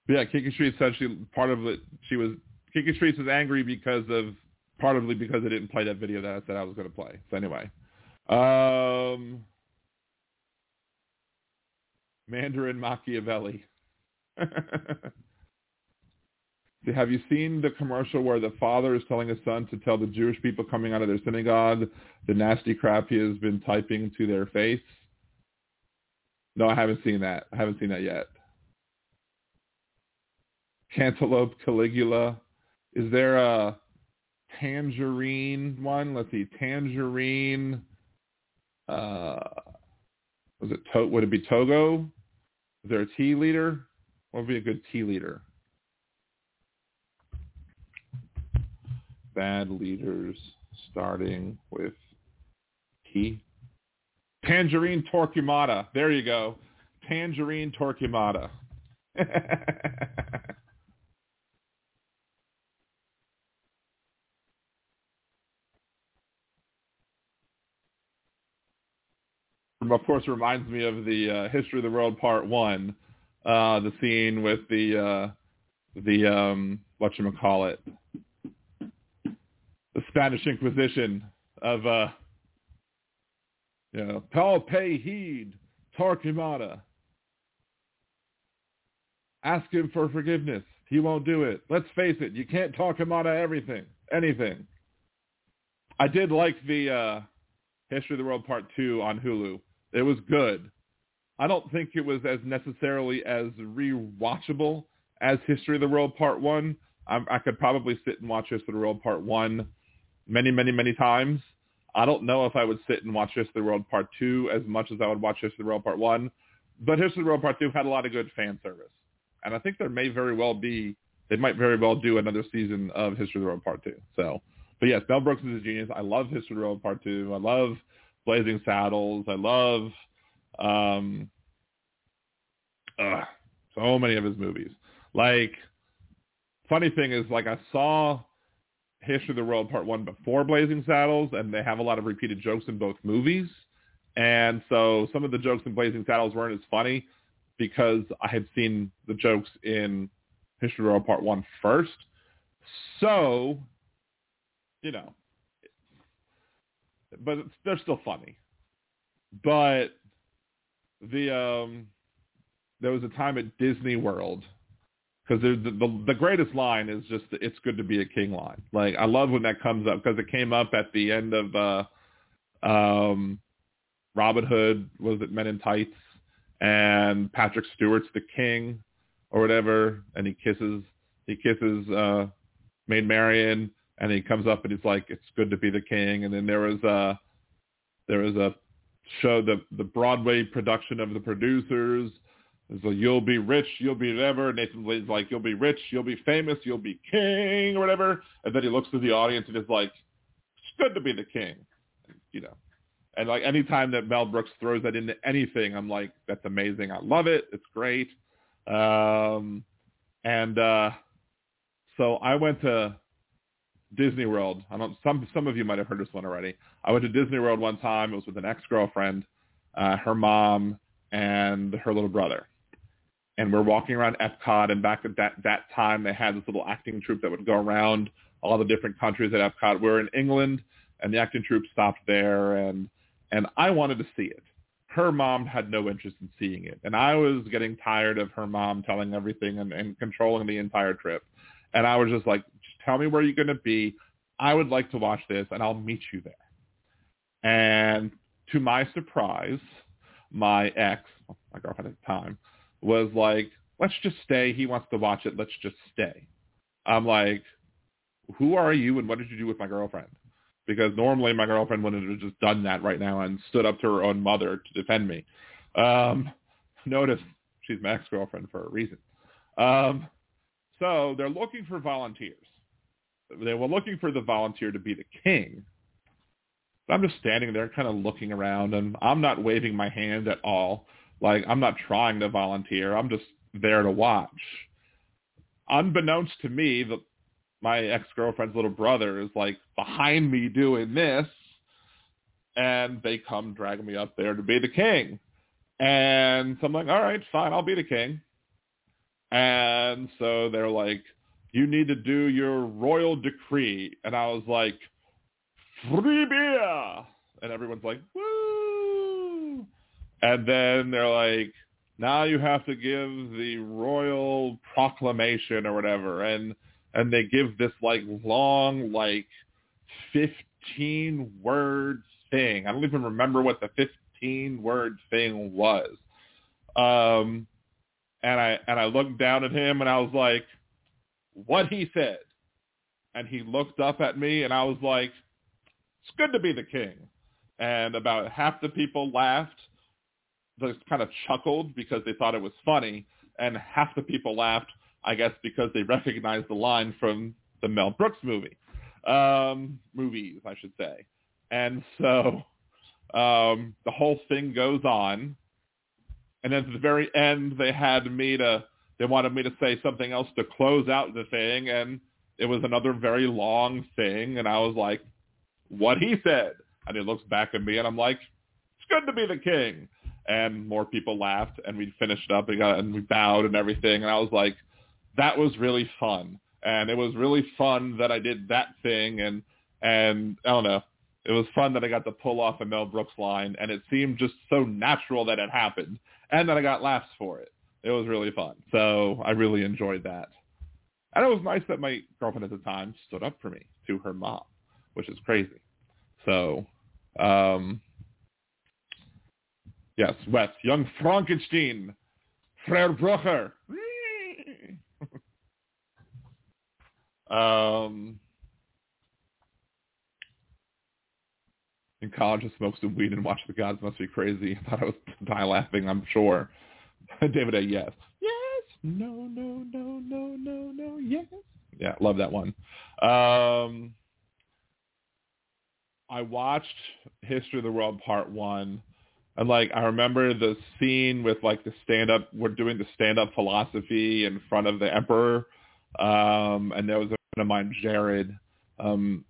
Yeah, Kiki Street said she part of it. She was Kiki Street was angry because of partly because I didn't play that video that I said I was going to play. So anyway, um, Mandarin Machiavelli. Have you seen the commercial where the father is telling his son to tell the Jewish people coming out of their synagogue the nasty crap he has been typing to their face? No, I haven't seen that. I haven't seen that yet. Cantaloupe Caligula. Is there a tangerine one? Let's see. Tangerine. Uh, was it to- would it be Togo? Is there a tea leader? What would be a good tea leader? Bad leaders starting with T. Tangerine Torquemada. There you go. Tangerine Torquemada. Of course, it reminds me of the uh, History of the World Part one, uh, the scene with the, uh, the um, whatchamacallit, the Spanish Inquisition of, uh, you know, Paul pay heed, Torquemada. Ask him for forgiveness. He won't do it. Let's face it. You can't talk him out of everything, anything. I did like the uh, History of the World Part two on Hulu. It was good. I don't think it was as necessarily as rewatchable as History of the World Part one. I, I could probably sit and watch History of the World Part one many, many, many times. I don't know if I would sit and watch History of the World Part two as much as I would watch History of the World Part one. But History of the World Part two had a lot of good fan service. And I think there may very well be, they might very well do another season of History of the World Part two. So, but yes, Mel Brooks is a genius. I love History of the World Part two. I love Blazing Saddles. I love um, ugh, so many of his movies. Like, funny thing is, like, I saw History of the World Part one before Blazing Saddles, and they have a lot of repeated jokes in both movies. And so some of the jokes in Blazing Saddles weren't as funny, because I had seen the jokes in History of the World Part one first. So, you know, but it's, they're still funny. But the um, there was a time at Disney World, because the, the, the greatest line is just the, it's good to be a king line. Like, I love when that comes up, because it came up at the end of uh, um, Robin Hood, was it Men in Tights? And Patrick Stewart's the king or whatever, and he kisses he kisses uh, Maid Marian, and he comes up and he's like, it's good to be the king. And then there was a, there was a show, the, the Broadway production of The Producers. It's like, you'll be rich, you'll be whatever. Nathan Blade's like, you'll be rich, you'll be famous, you'll be king or whatever. And then he looks to the audience and is like, it's good to be the king, you know. And like any time that Mel Brooks throws that into anything, I'm like, that's amazing. I love it. It's great. Um, and uh, so I went to Disney World. I don't. Some some of you might have heard this one already. I went to Disney World one time. It was with an ex-girlfriend, uh, her mom, and her little brother. And we're walking around Epcot. And back at that that time, they had this little acting troupe that would go around all the different countries at Epcot. We're in England, and the acting troupe stopped there, and And I wanted to see it. her mom had no interest in seeing it. And I was getting tired of her mom telling everything and, and controlling the entire trip. And I was just like, just tell me where you're going to be. I would like to watch this, and I'll meet you there. And to my surprise, my ex, my girlfriend at the time, was like, let's just stay. He wants to watch it. Let's just stay. I'm like, who are you, and what did you do with my girlfriend? Because normally my girlfriend wouldn't have just done that right now and stood up to her own mother to defend me. Um, notice she's my ex-girlfriend for a reason. Um, so they're looking for volunteers. They were looking for the volunteer to be the king. I'm just standing there kind of looking around, and I'm not waving my hand at all. Like, I'm not trying to volunteer. I'm just there to watch. Unbeknownst to me, the, my ex-girlfriend's little brother is, like, behind me doing this, and they come dragging me up there to be the king. And so I'm like, all right, fine, I'll be the king. And so they're like, you need to do your royal decree. And I was like, free beer. And everyone's like, woo. And then they're like, now you have to give the royal proclamation or whatever. And and they give this like long, like fifteen word thing. I don't even remember what the fifteen word thing was. Um, and I and I looked down at him and I was like, what he said. And he looked up at me and I was like, it's good to be the king. And about half the people laughed. They kind of chuckled because they thought it was funny. And half the people laughed, I guess, because they recognized the line from the Mel Brooks movie. Um, movies, I should say. And so um, the whole thing goes on. And then at the very end, they had me to, they wanted me to say something else to close out the thing. And it was another very long thing. And I was like, what he said. And he looks back at me and I'm like, it's good to be the king. And more people laughed and we finished up and, got, and we bowed and everything. And I was like, that was really fun. And it was really fun that I did that thing. And, and I don't know, it was fun that I got to pull off a Mel Brooks line. And it seemed just so natural that it happened and that I got laughs for it. It was really fun. So I really enjoyed that. And it was nice that my girlfriend at the time stood up for me to her mom, which is crazy. So, um, yes, Wes, young Frankenstein, Frau Um In college, I smoked some weed and watched The Gods Must Be Crazy. I thought I was die laughing, I'm sure. David A. Yes. Yes. No, no, no, no, no, no. Yes. Yeah, love that one. Um... I watched History of the World Part one, and like I remember the scene with like the stand-up. We're doing the stand-up philosophy in front of the emperor, um, and there was a friend of mine, Jared. Um,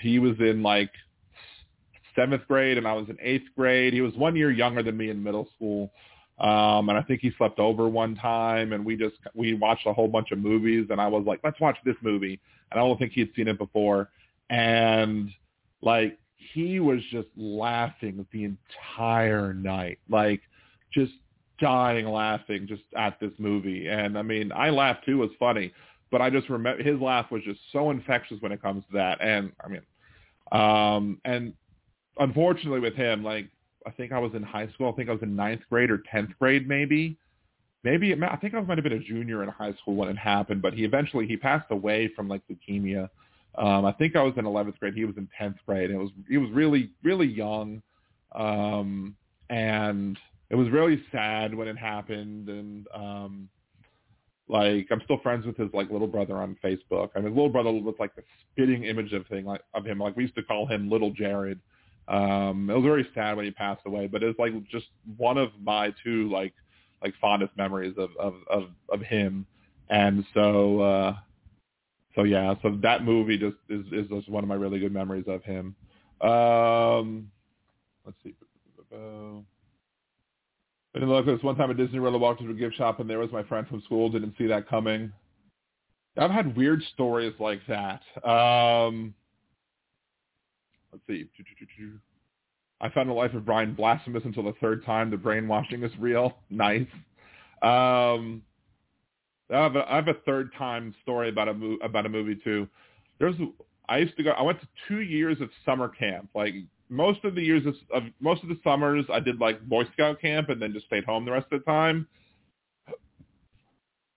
he was in like seventh grade, and I was in eighth grade. He was one year younger than me in middle school, um, and I think he slept over one time. And we just we watched a whole bunch of movies, and I was like, let's watch this movie, and I don't think he'd seen it before, and like, he was just laughing the entire night, like just dying laughing just at this movie. And I mean, I laughed too, it was funny, but I just remember his laugh was just so infectious when it comes to that. And I mean, um, and unfortunately with him, like, I think I was in high school. I think I was in ninth grade or tenth grade, maybe. Maybe, it, I think I might have been a junior in high school when it happened, but he eventually, he passed away from like leukemia. Um, I think I was in eleventh grade. He was in tenth grade. It was he was really really young, um, and it was really sad when it happened. And um, like I'm still friends with his like little brother on Facebook. I mean, his little brother was like the spitting image of thing like of him. Like we used to call him Little Jared. Um, it was very sad when he passed away, but it's like just one of my two like like fondest memories of of of, of him. And so. Uh, So yeah, so that movie just is, is just one of my really good memories of him. Um, let's see. I didn't look at this one time at Disney World. I walked into a gift shop and there was my friend from school. Didn't see that coming. I've had weird stories like that. Um, let's see. I Found the Life of Brian blasphemous until the third time. The brainwashing is real. Nice. Um, I, have a, I have a third time story about a mo- about a movie too. There's I used to go. I went to two years of summer camp. Like most of the years of, of most of the summers, I did like Boy Scout camp and then just stayed home the rest of the time.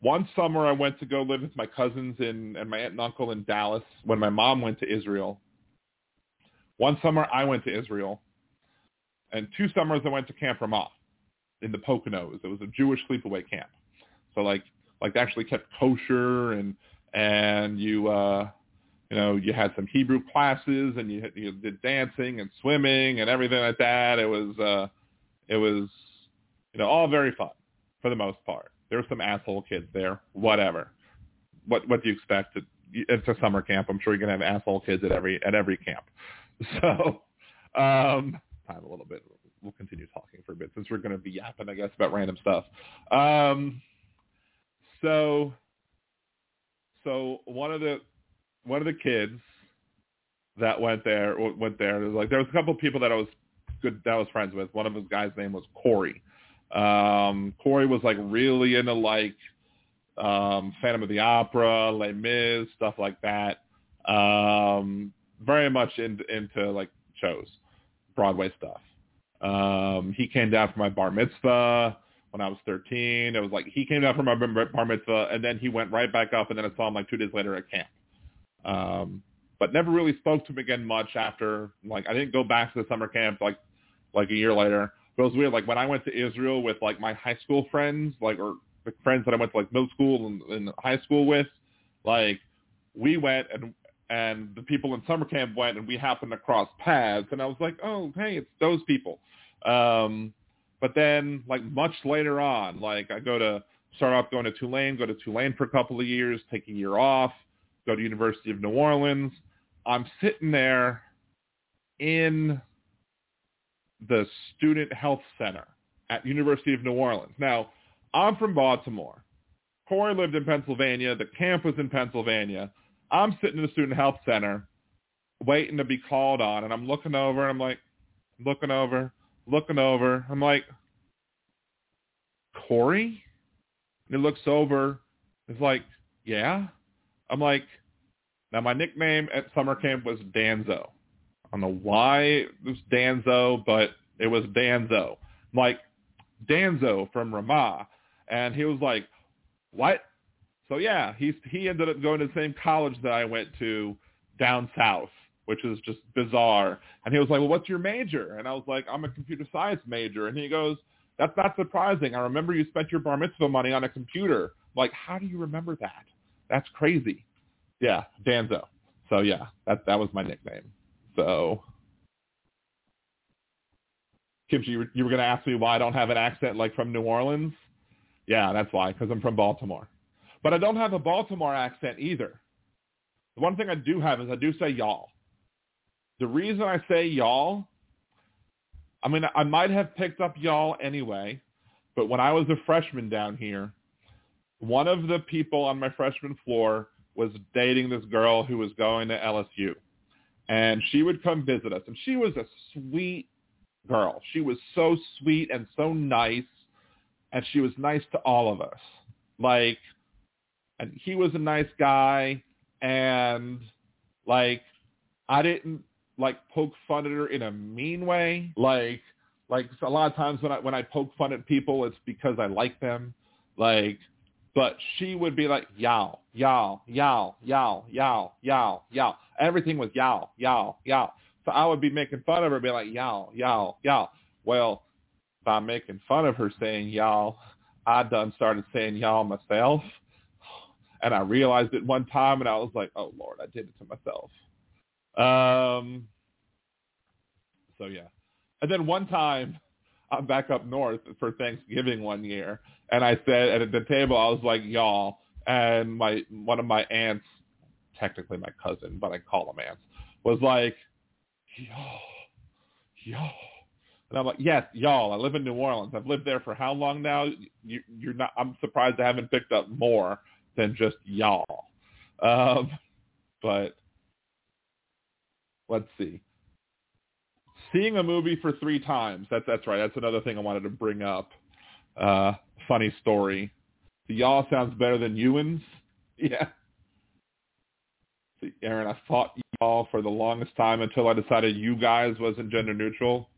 One summer, I went to go live with my cousins in, and my aunt and uncle in Dallas when my mom went to Israel. One summer, I went to Israel. And two summers, I went to Camp Ramah in the Poconos. It was a Jewish sleepaway camp. So, like, like they actually kept kosher, and and you, uh, you know, you had some Hebrew classes, and you, you did dancing and swimming and everything like that. It was, uh, it was, you know, all very fun for the most part. There were some asshole kids there. Whatever. What what do you expect? It's a summer camp. I'm sure you're gonna have asshole kids at every at every camp. So, um, time a little bit. We'll continue talking for a bit since we're gonna be yapping, I guess, about random stuff. Um, so, so one of the one of the kids that went there went there. It was like there was a couple of people that I was good that I was friends with. One of those guys' name was Corey. Um, Corey was like really into like, um, Phantom of the Opera, Les Mis, stuff like that. Um, very much in, into like shows, Broadway stuff. Um, he came down for my bar mitzvah when I was thirteen. It was like, he came down for my bar mitzvah and then he went right back up, and then I saw him like two days later at camp. Um, but never really spoke to him again much after, like, I didn't go back to the summer camp, like, like a year later. But it was weird, like when I went to Israel with like my high school friends, like or the friends that I went to like middle school and, and high school with, like we went and and the people in summer camp went and we happened to cross paths, and I was like, oh hey, it's those people. Um, but then like much later on, like I go to start off going to Tulane, go to Tulane for a couple of years, take a year off, go to University of New Orleans. I'm sitting there in the Student Health Center at University of New Orleans. Now, I'm from Baltimore. Corey lived in Pennsylvania. The camp was in Pennsylvania. I'm sitting in the Student Health Center waiting to be called on, and I'm looking over, and I'm like, looking over, looking over. I'm like, Corey? And he looks over. He's like, yeah? I'm like, now my nickname at summer camp was Danzo. I don't know why it was Danzo, but it was Danzo. I'm like, Danzo from Ramah. And he was like, what? So, yeah, he's, he ended up going to the same college that I went to down south, which is just bizarre. And he was like, well, what's your major? And I was like, I'm a computer science major. And he goes, that's not surprising. I remember you spent your bar mitzvah money on a computer. I'm like, how do you remember that? That's crazy. Yeah, Danzo. So, yeah, that that was my nickname. So, Kimchi, you were, you were going to ask me why I don't have an accent like from New Orleans? Yeah, that's why, because I'm from Baltimore. But I don't have a Baltimore accent either. The one thing I do have is I do say y'all. The reason I say y'all, I mean, I might have picked up y'all anyway, but when I was a freshman down here, one of the people on my freshman floor was dating this girl who was going to L S U. And she would come visit us. And she was a sweet girl. She was so sweet and so nice. And she was nice to all of us. Like, and he was a nice guy. And, like, I didn't, like, poke fun at her in a mean way. Like, like a lot of times when I, when I poke fun at people, it's because I like them. Like, but she would be like, y'all, y'all, y'all, y'all, y'all, y'all, y'all. Everything was y'all, y'all, y'all. So I would be making fun of her, be like, y'all, y'all, y'all. Well, by making fun of her saying y'all, I done started saying y'all myself. And I realized it one time, and I was like, oh, Lord, I did it to myself. Um. So, yeah. And then one time, I'm back up north for Thanksgiving one year, and I said at the table, I was like, y'all, and my one of my aunts, technically my cousin, but I call them aunts, was like, y'all, y'all, and I'm like, yes, y'all. I live in New Orleans. I've lived there for how long now? You, you're not. I'm surprised I haven't picked up more than just y'all. Um, but let's see. seeing a movie for three times. That's that's right. That's another thing I wanted to bring up. Uh, funny story. The y'all sounds better than Ewan's. Yeah. See, Aaron, I thought y'all for the longest time until I decided you guys wasn't gender neutral.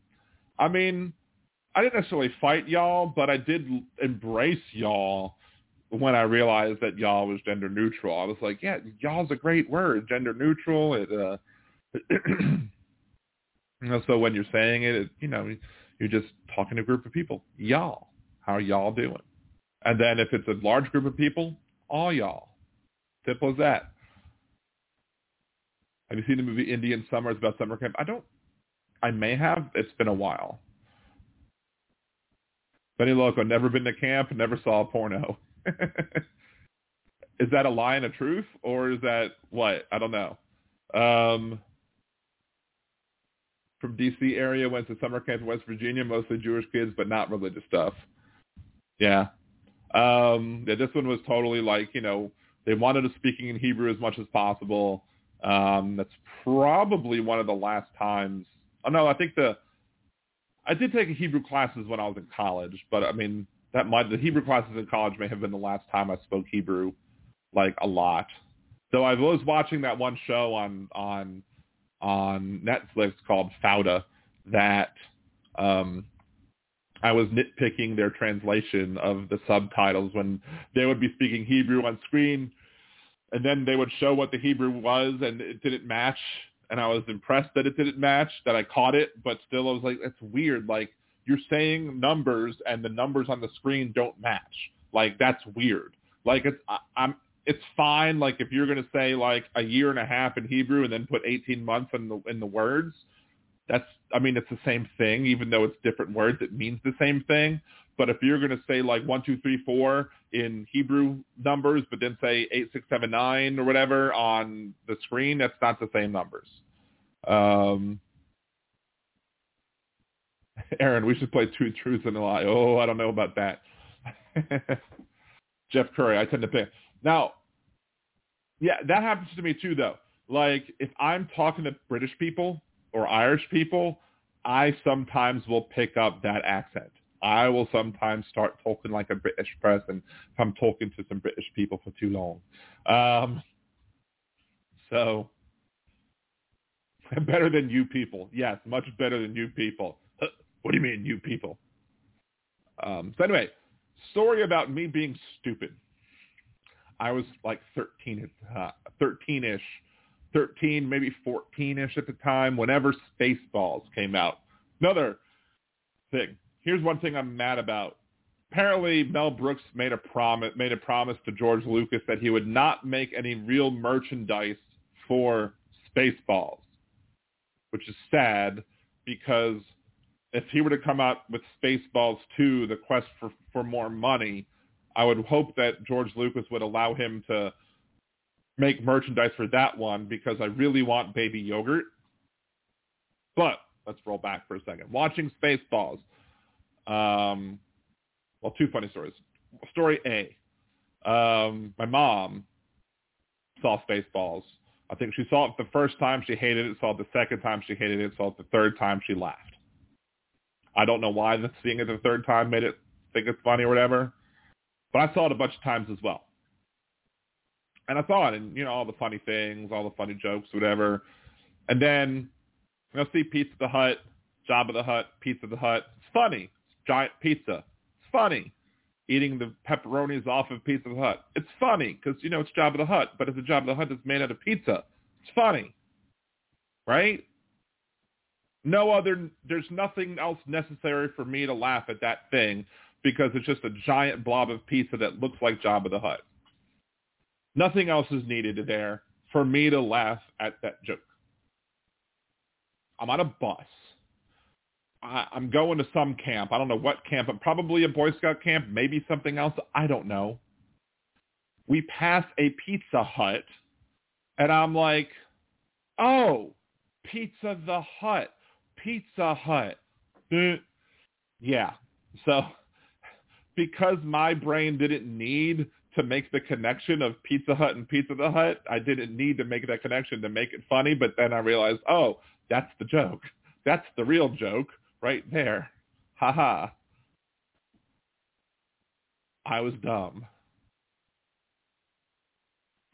I mean, I didn't necessarily fight y'all, but I did embrace y'all when I realized that y'all was gender neutral. I was like, yeah, y'all's a great word, gender neutral. It, uh, you know, so when you're saying it, it, you know, you're just talking to a group of people. Y'all, how are y'all doing? And then if it's a large group of people, all y'all. Simple as that. Have you seen the movie Indian Summer? It's about summer camp. I don't, I may have. It's been a while. Benny Loco, never been to camp, never saw a porno. Is that a lie and a truth, or is that what? I don't know. Um, from D C area, went to summer camp in West Virginia, mostly Jewish kids, but not religious stuff. Yeah. Um, yeah, this one was totally like, you know, they wanted us speaking in Hebrew as much as possible. Um, that's probably one of the last times. Oh, no, I think the, I did take Hebrew classes when I was in college, but I mean, that might, the Hebrew classes in college may have been the last time I spoke Hebrew, like a lot. So I was watching that one show on, on, on Netflix called Fauda that, um, I was nitpicking their translation of the subtitles when they would be speaking Hebrew on screen and then they would show what the Hebrew was and it didn't match. And I was impressed that it didn't match, that I caught it, but still I was like, that's weird. Like, you're saying numbers and the numbers on the screen don't match. Like, that's weird. Like, it's, I, I'm, it's fine. Like, if you're going to say like a year and a half in Hebrew and then put eighteen months in the, in the words, that's, I mean, it's the same thing, even though it's different words, it means the same thing. But if you're going to say like one, two, three, four in Hebrew numbers, but then say eight, six, seven, nine or whatever on the screen, that's not the same numbers. Um, Aaron, we should play Two Truths and a Lie. Oh, I don't know about that. Jeff Curry, I tend to pick. Now, yeah, that happens to me too, though. Like if I'm talking to British people or Irish people, I sometimes will pick up that accent. I will sometimes start talking like a British person if I'm talking to some British people for too long. Um, so better than you people. Yes, much better than you people. What do you mean, you people? Um, so anyway, story about me being stupid. I was like thirteen, uh, thirteen-ish, thirteen, maybe fourteen-ish at the time, whenever Spaceballs came out. Another thing. Here's one thing I'm mad about. Apparently, Mel Brooks made a promise made a promise to George Lucas that he would not make any real merchandise for Spaceballs, which is sad because if he were to come out with Spaceballs two, The Quest for, for More Money, I would hope that George Lucas would allow him to make merchandise for that one because I really want baby yogurt. But let's roll back for a second. Watching Spaceballs. Um, well, two funny stories. Story A, um, my mom saw Spaceballs. I think she saw it the first time, she hated it, saw it the second time, she hated it, saw it the third time, she laughed. I don't know why the, seeing it the third time made it think it's funny or whatever, but I saw it a bunch of times as well. And I saw it and, you know, all the funny things, all the funny jokes, whatever. And then, you know, see Pizza the Hutt, Jabba the Hutt, Pizza the Hutt. It's funny. Giant pizza. It's funny. Eating the pepperonis off of Pizza the Hutt. It's funny because, you know, it's Jabba the Hutt, but it's a Jabba the Hutt that's made out of pizza. It's funny. Right? No other, there's nothing else necessary for me to laugh at that thing because it's just a giant blob of pizza that looks like Jabba the Hutt. Nothing else is needed there for me to laugh at that joke. I'm on a bus. I'm going to some camp. I don't know what camp, but probably a Boy Scout camp, maybe something else. I don't know. We pass a Pizza Hut, and I'm like, oh, Pizza the Hut, Pizza Hut. Yeah. So because my brain didn't need to make the connection of Pizza Hut and Pizza the Hut, I didn't need to make that connection to make it funny, but then I realized, oh, that's the joke. That's the real joke right there. Ha ha. I was dumb.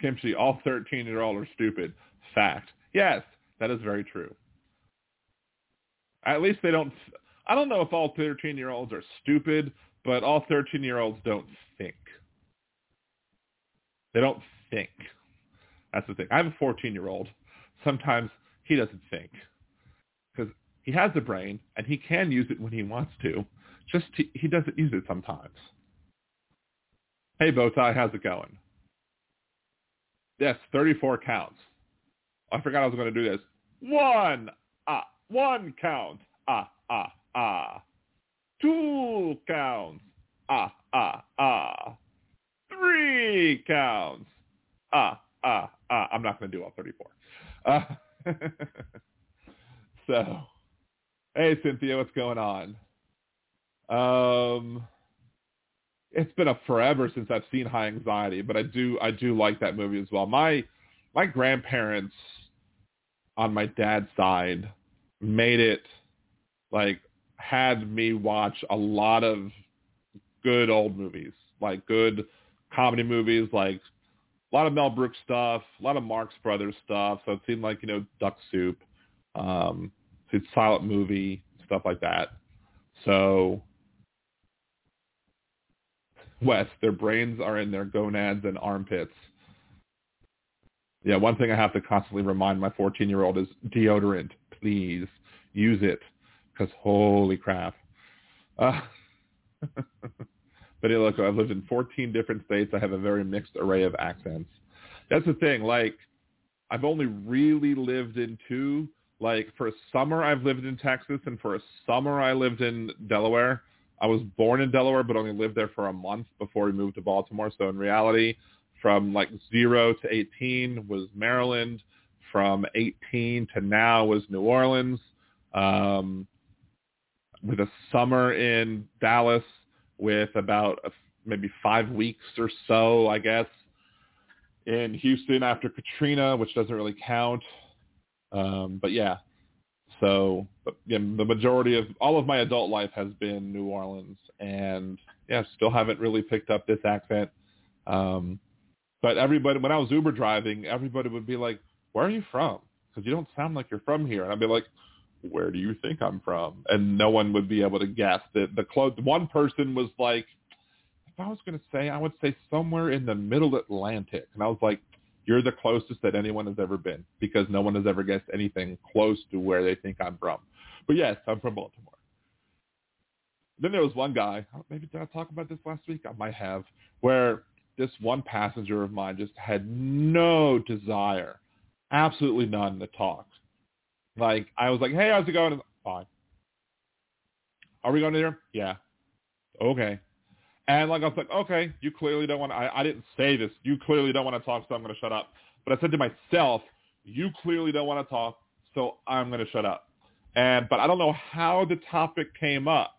Kimchi, all thirteen-year-olds are stupid. Fact. Yes, that is very true. At least they don't... I don't know if all thirteen-year-olds are stupid, but all thirteen-year-olds don't think. They don't think. That's the thing. I have a fourteen-year-old. Sometimes he doesn't think. Because he has a brain, and he can use it when he wants to. Just to, he doesn't use it sometimes. Hey, Bowtie, how's it going? Yes, thirty-four counts. I forgot I was going to do this. One, ah, one count, ah, ah, ah. Two counts, ah, ah, ah. Three counts, ah, ah, ah. I'm not going to do all thirty-four. Uh, so, hey, Cynthia, what's going on? Um... It's been a forever since I've seen High Anxiety, but I do I do like that movie as well. My my grandparents on my dad's side made it, like, had me watch a lot of good old movies, like good comedy movies, like a lot of Mel Brooks stuff, a lot of Marx Brothers stuff. So it seemed like, you know, Duck Soup, um, his silent movie, stuff like that. So... West, their brains are in their gonads and armpits. Yeah, one thing I have to constantly remind my fourteen-year-old is deodorant. Please use it, because holy crap. Uh, but hey, look, I've lived in fourteen different states. I have a very mixed array of accents. That's the thing. Like, I've only really lived in two. Like, for a summer, I've lived in Texas, and for a summer, I lived in Delaware. I was born in Delaware, but only lived there for a month before we moved to Baltimore. So in reality, from like zero to eighteen was Maryland. From eighteen to now was New Orleans. Um, with a summer in Dallas with about a, maybe five weeks or so, I guess, in Houston after Katrina, which doesn't really count. Um, but yeah. So but, yeah, the majority of all of my adult life has been New Orleans, and yeah, still haven't really picked up this accent. Um, but everybody, when I was Uber driving, everybody would be like, where are you from? Because you don't sound like you're from here. And I'd be like, where do you think I'm from? And no one would be able to guess. The, the close, one person was like, if I was going to say, I would say somewhere in the middle Atlantic. And I was like, you're the closest that anyone has ever been, because no one has ever guessed anything close to where they think I'm from. But yes, I'm from Baltimore. Then there was one guy, maybe did I talk about this last week? I might have, where this one passenger of mine just had no desire, absolutely none to talk. Like, I was like, hey, how's it going? Fine. Are we going to dinner? Yeah. Okay. And like I was like, okay, you clearly don't want to, I, I didn't say this. You clearly don't want to talk, so I'm going to shut up. But I said to myself, you clearly don't want to talk, so I'm going to shut up. And but I don't know how the topic came up.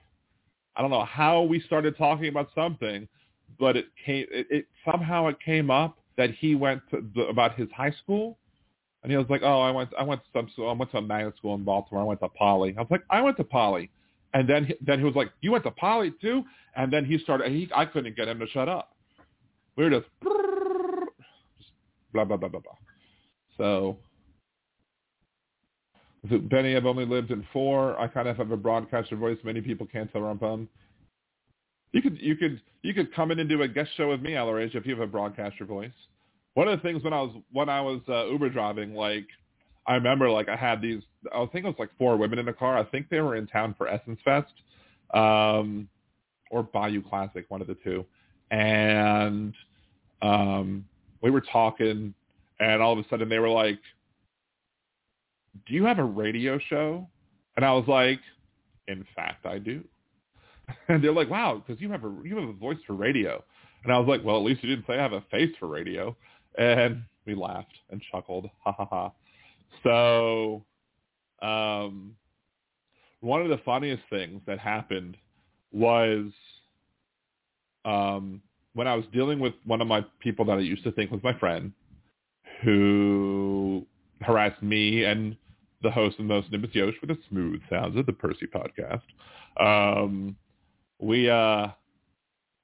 I don't know how we started talking about something, but it came. It, it somehow it came up that he went to the, about his high school, and he was like, oh, I went, I went to some school, I went to a magnet school in Baltimore. I went to Poly. I was like, I went to Poly. And then he, then he was like, you went to Poly too? And then he started, he, I couldn't get him to shut up. We were just, just blah, blah, blah, blah, blah. So, Benny, I've only lived in four. I kind of have a broadcaster voice. Many people can't tell where I'm from. You could, you could, you could come in and do a guest show with me, Alarasia, if you have a broadcaster voice. One of the things when I was, when I was uh, Uber driving, like, I remember, like, I had these, I think it was, like, four women in the car. I think they were in town for Essence Fest um, or Bayou Classic, one of the two. And um, we were talking, and all of a sudden they were like, do you have a radio show? And I was like, in fact, I do. And they're like, wow, because you have a you have a voice for radio. And I was like, well, at least you didn't say I have a face for radio. And we laughed and chuckled, ha, ha, ha. So, um, one of the funniest things that happened was um, when I was dealing with one of my people that I used to think was my friend, who harassed me and the host of the most Nimbus Yosh with the smooth sounds of the Percy podcast. Um, we uh,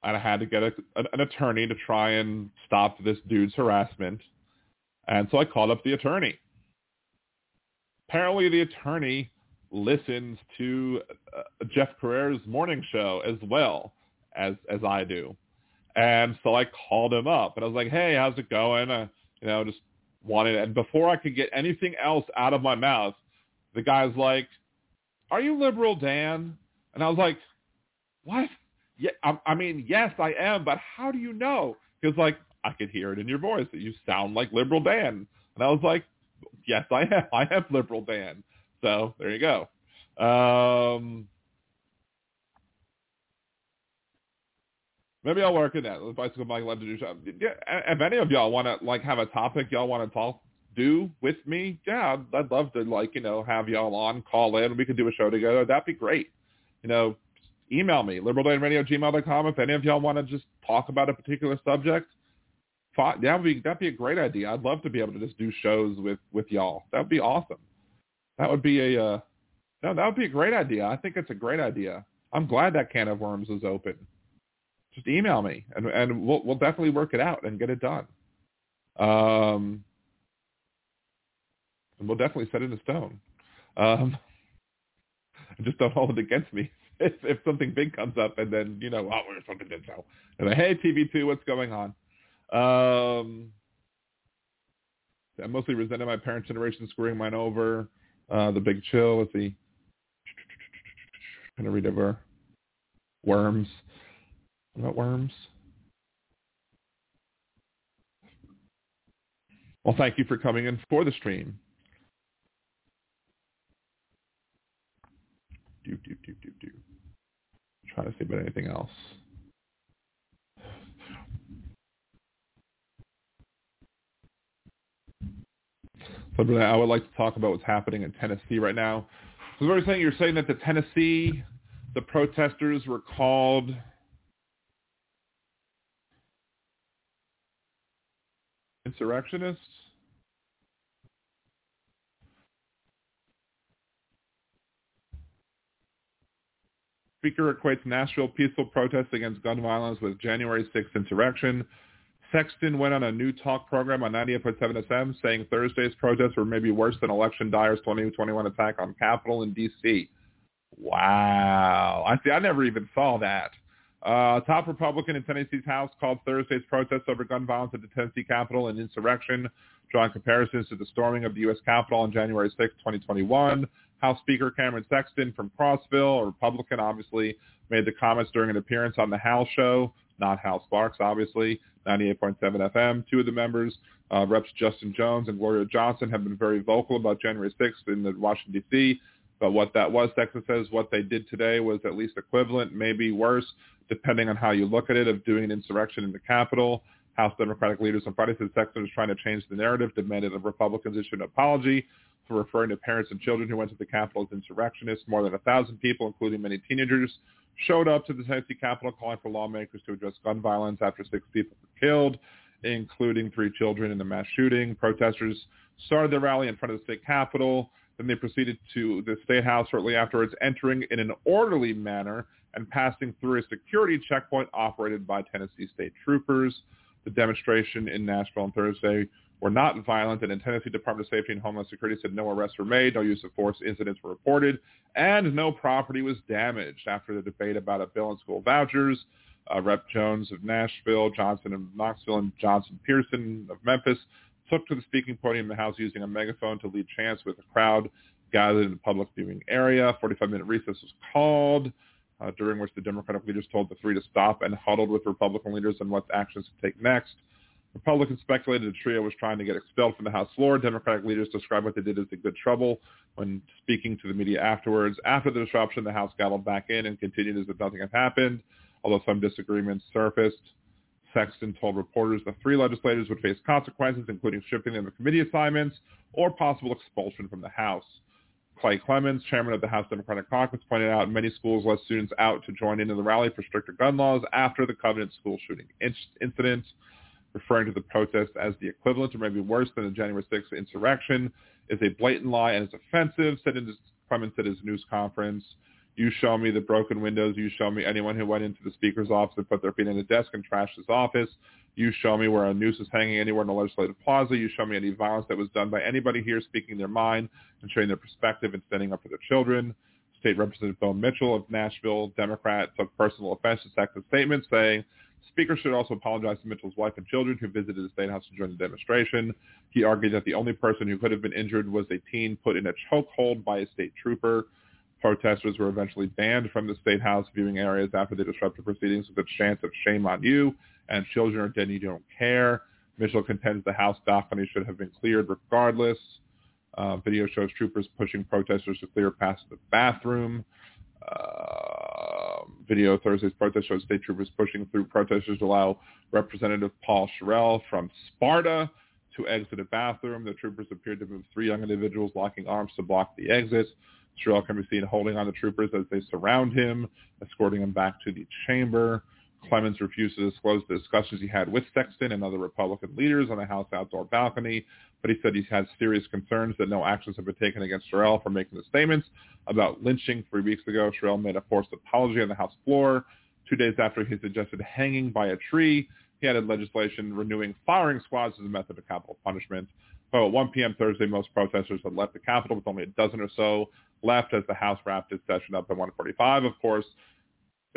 I had to get a, an, an attorney to try and stop this dude's harassment. And so I called up the attorney. Apparently the attorney listens to uh, Jeff Pereira's morning show as well as, as I do. And so I called him up and I was like, hey, how's it going? Uh, you know, just wanted, and before I could get anything else out of my mouth, the guy's like, are you liberal, Dan? And I was like, what? Yeah, I, I mean, yes, I am, but how do you know? He was like, I could hear it in your voice that you sound like liberal Dan. And I was like, yes, I am. I am liberal Dan. So there you go. Um, maybe I'll work in that. The bicycle Mike love to do show. Yeah, if any of y'all want to like have a topic y'all want to talk do with me, yeah, I'd, I'd love to like, you know, have y'all on, call in. We could do a show together. That'd be great. You know, email me, liberal dan radio at gmail dot com. If any of y'all want to just talk about a particular subject, That would be that'd be a great idea. I'd love to be able to just do shows with, with y'all. That'd be awesome. That would be a uh, no. That would be a great idea. I think it's a great idea. I'm glad that can of worms is open. Just email me, and and we'll we'll definitely work it out and get it done. Um, and we'll definitely set it in stone. Um, just don't hold it against me if if something big comes up, and then you know, oh, we're something did so, and then, hey, T V two, what's going on? Um, I mostly resented my parents' generation screwing mine over. Uh, the Big Chill. Let's see. I'm going to read over Worms. What about Worms? Well, thank you for coming in for the stream. Do, do, do, do, do. I'm trying to see about anything else. I would like to talk about what's happening in Tennessee right now. So what you're saying, you're saying that the Tennessee, the protesters were called. Insurrectionists? Speaker equates Nashville peaceful protests against gun violence with January sixth insurrection. Sexton went on a new talk program on ninety-eight point seven F M saying Thursday's protests were maybe worse than Election Dyer's twenty twenty-one attack on Capitol in D C Wow. I see. I never even saw that. Uh, top Republican in Tennessee's House called Thursday's protests over gun violence at the Tennessee Capitol an insurrection, drawing comparisons to the storming of the U S Capitol on January sixth, twenty twenty-one. House Speaker Cameron Sexton from Crossville, a Republican, obviously, made the comments during an appearance on the House show, not House Sparks, obviously, ninety-eight point seven F M. Two of the members, uh, Reps Justin Jones and Gloria Johnson, have been very vocal about January sixth in the Washington, D C, but what that was, Sexton says, what they did today was at least equivalent, maybe worse, depending on how you look at it, of doing an insurrection in the Capitol. House Democratic leaders on Friday said Sexton was trying to change the narrative, demanded that Republicans issue an apology for referring to parents and children who went to the Capitol as insurrectionists. More than one thousand people, including many teenagers, showed up to the Tennessee Capitol calling for lawmakers to address gun violence after six people were killed, including three children in the mass shooting. Protesters started their rally in front of the state capitol. Then they proceeded to the state house shortly afterwards, entering in an orderly manner and passing through a security checkpoint operated by Tennessee state troopers. The demonstration in Nashville on Thursday were not violent, and the Tennessee Department of Safety and Homeland Security said no arrests were made, no use of force incidents were reported, and no property was damaged. After the debate about a bill on school vouchers, uh, Rep Jones of Nashville, Johnson of Knoxville, and Johnson Pearson of Memphis took to the speaking podium in the House using a megaphone to lead chants with the crowd gathered in the public viewing area. forty-five minute recess was called, uh, during which the Democratic leaders told the three to stop and huddled with Republican leaders on what actions to take next. Republicans speculated the trio was trying to get expelled from the House floor. Democratic leaders described what they did as in good trouble when speaking to the media afterwards. After the disruption, the House gaveled back in and continued as if nothing had happened, although some disagreements surfaced. Sexton told reporters the three legislators would face consequences, including stripping them of committee assignments or possible expulsion from the House. Clay Clemons, chairman of the House Democratic Caucus, pointed out many schools let students out to join into the rally for stricter gun laws after the Covenant school shooting incident. referring to the protest as the equivalent or maybe worse than the January sixth insurrection is a blatant lie and is offensive, said in his, Clemens said in his news conference. You show me the broken windows. You show me anyone who went into the speaker's office and put their feet on the desk and trashed his office. You show me where a noose is hanging anywhere in the legislative plaza. You show me any violence that was done by anybody here speaking their mind and showing their perspective and standing up for their children. State Representative Bill Mitchell of Nashville, Democrat, took personal offense to Saxon's statement, saying the speaker should also apologize to Mitchell's wife and children who visited the State House to join the demonstration. He argued that the only person who could have been injured was a teen put in a chokehold by a state trooper. Protesters were eventually banned from the State House viewing areas after they disrupted proceedings with a chant of shame on you and children are dead and you don't care. Mitchell contends the House balcony should have been cleared regardless. Uh, video shows troopers pushing protesters to clear past the bathroom. Uh, video Thursday's protest shows state troopers pushing through protesters to allow Representative Paul Sherrill from Sparta to exit a bathroom. The troopers appeared to move three young individuals locking arms to block the exit. Sherrill can be seen holding on to troopers as they surround him, escorting him back to the chamber. Clemens refused to disclose the discussions he had with Sexton and other Republican leaders on the House outdoor balcony, but he said he had serious concerns that no actions have been taken against Sherrill for making the statements about lynching three weeks ago. Sherrill made a forced apology on the House floor two days after he suggested hanging by a tree. He added legislation renewing firing squads as a method of capital punishment. So at one p.m. Thursday, most protesters had left the Capitol with only a dozen or so left as the House wrapped its session up at one forty-five. Of course,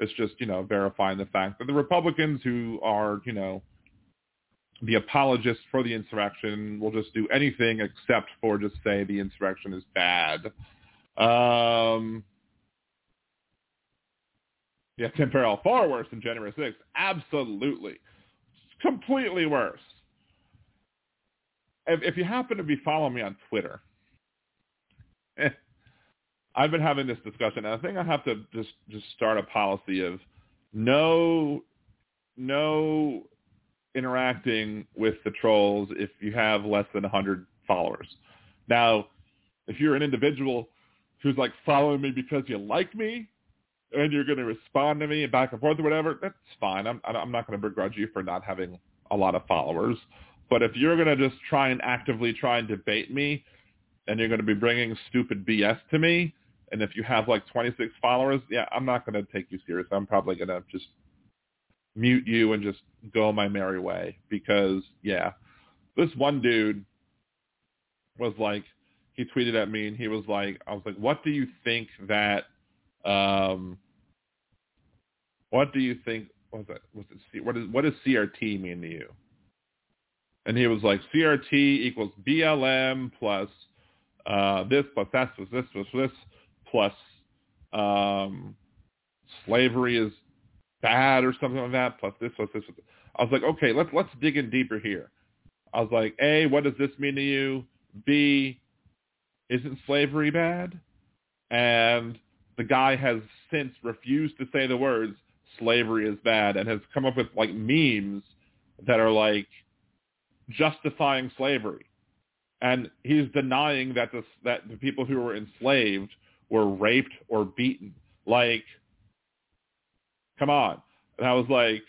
it's just, you know, verifying the fact that the Republicans who are, you know, the apologists for the insurrection will just do anything except for just say the insurrection is bad. Um, yeah, Tim Farrell, far worse than January sixth. Absolutely. Completely worse. If you happen to be following me on Twitter, eh, I've been having this discussion, and I think I have to just, just start a policy of no no interacting with the trolls if you have less than one hundred followers. Now, if you're an individual who's like following me because you like me and you're going to respond to me and back and forth or whatever, that's fine. I'm, I'm not going to begrudge you for not having a lot of followers. But if you're going to just try and actively try and debate me and you're going to be bringing stupid B S to me, and if you have like twenty-six followers, yeah, I'm not going to take you seriously. I'm probably going to just mute you and just go my merry way because, yeah, this one dude was like, he tweeted at me and he was like, I was like, what do you think that, um, what do you think, what was it, was it, what, is, what does C R T mean to you? And he was like, C R T equals B L M plus uh, this, plus that, plus this, plus this, plus um, slavery is bad or something like that, plus this, plus this. Plus this. I was like, okay, let's let's dig in deeper here. I was like, A, what does this mean to you? B, isn't slavery bad? And the guy has since refused to say the words slavery is bad and has come up with like memes that are like, justifying slavery, and he's denying that the that the people who were enslaved were raped or beaten. Like, come on! And I was like,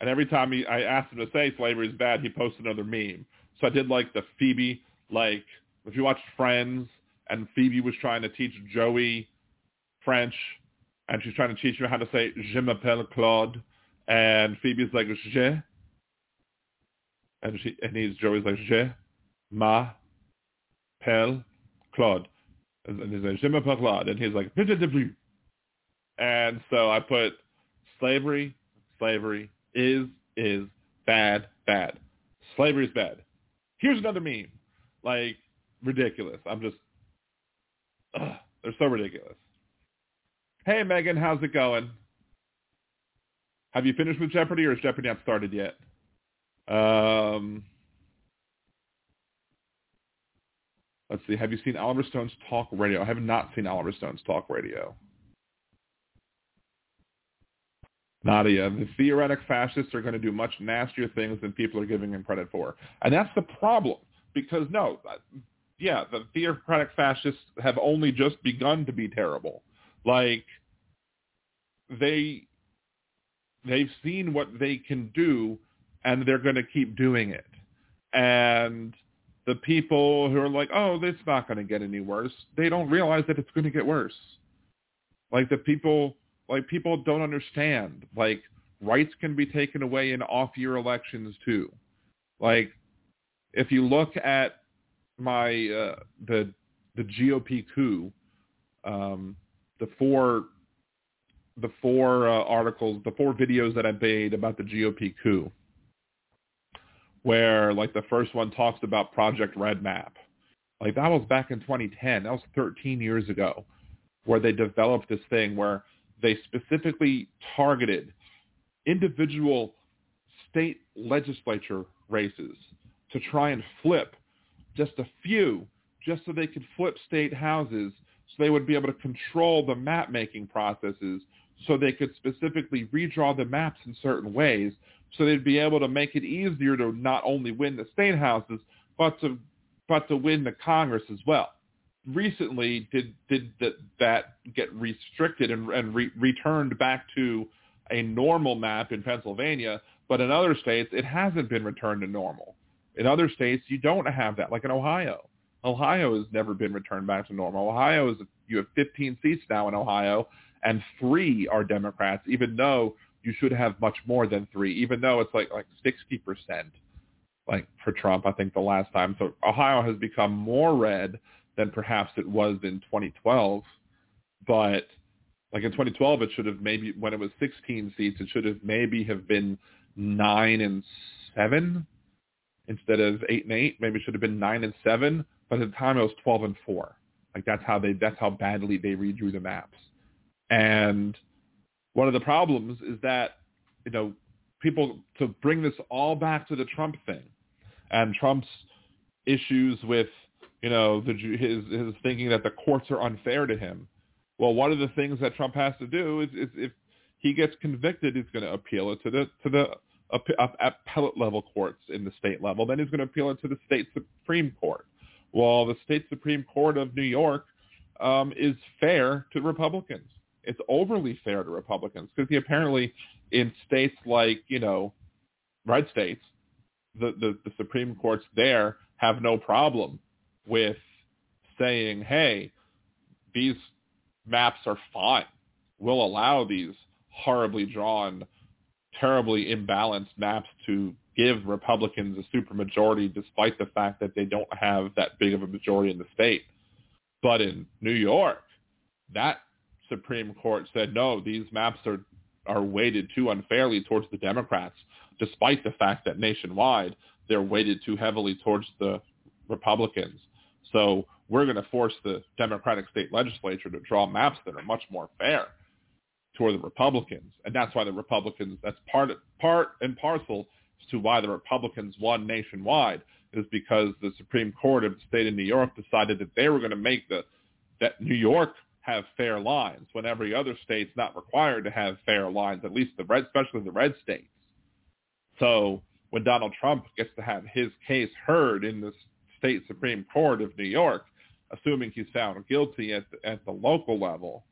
and every time he, I asked him to say slavery is bad, he posted another meme. So I did like the Phoebe, like if you watched Friends, and Phoebe was trying to teach Joey French, and she's trying to teach him how to say "Je m'appelle Claude," and Phoebe's like "Je." And she and he's Joey's like Je m'appelle Claude, and he's like Je m'appelle Claude, and he's like blah, blah, blah. And so I put slavery, slavery is is bad, bad, slavery is bad. Here's another meme, like ridiculous. I'm just, ugh, they're so ridiculous. Hey Megan, how's it going? Have you finished with Jeopardy, or is Jeopardy not started yet? Um, let's see. Have you seen Oliver Stone's Talk Radio? I have not seen Oliver Stone's Talk Radio. Nadia, the theoretic fascists are going to do much nastier things than people are giving them credit for. And that's the problem because, no, yeah, the theocratic fascists have only just begun to be terrible. Like, they, they've seen what they can do and they're going to keep doing it. And the people who are like, oh, it's not going to get any worse, they don't realize that it's going to get worse. Like the people, like people don't understand, like rights can be taken away in off-year elections too. Like if you look at my, uh, the, the G O P coup, um, the four, the four uh, articles, the four videos that I made about the G O P coup, where like the first one talks about Project Red Map. Like that was back in twenty ten. That was thirteen years ago, where they developed this thing where they specifically targeted individual state legislature races to try and flip just a few, just so they could flip state houses, so they would be able to control the map-making processes, so they could specifically redraw the maps in certain ways, so they'd be able to make it easier to not only win the state houses, but to but to win the Congress as well. Recently, did did that, that get restricted and, and re, returned back to a normal map in Pennsylvania, but in other states, it hasn't been returned to normal. In other states, you don't have that, like in Ohio. Ohio has never been returned back to normal. Ohio is, you have fifteen seats now in Ohio, and three are Democrats, even though you should have much more than three, even though it's like, like sixty percent like for Trump, I think the last time. So Ohio has become more red than perhaps it was in twenty twelve. But like in twenty twelve, it should have maybe, when it was sixteen seats, it should have maybe have been nine and seven instead of eight and eight, maybe it should have been nine and seven. But at the time, it was twelve and four. Like that's how they that's how badly they redrew the maps. And one of the problems is that, you know, people, to bring this all back to the Trump thing and Trump's issues with, you know, the, his his thinking that the courts are unfair to him. Well, one of the things that Trump has to do is, is if he gets convicted, he's going to appeal it to the to the appellate level courts in the state level. Then he's going to appeal it to the state Supreme Court. Well, the state Supreme Court of New York um, is fair to Republicans. It's overly fair to Republicans because apparently in states like, you know, red states, the, the, the Supreme Courts there have no problem with saying, hey, these maps are fine. We'll allow these horribly drawn, terribly imbalanced maps to give Republicans a supermajority, despite the fact that they don't have that big of a majority in the state. But in New York, that Supreme Court said, no, these maps are, are weighted too unfairly towards the Democrats, despite the fact that nationwide they're weighted too heavily towards the Republicans. So we're going to force the Democratic state legislature to draw maps that are much more fair toward the Republicans. And that's why the Republicans, that's part part and parcel to why the Republicans won nationwide, is because the Supreme Court of the state of New York decided that they were going to make the, that New York have fair lines when every other state's not required to have fair lines, at least the red, especially the red states. So when Donald Trump gets to have his case heard in the state Supreme Court of New York, assuming he's found guilty at the, at the local level,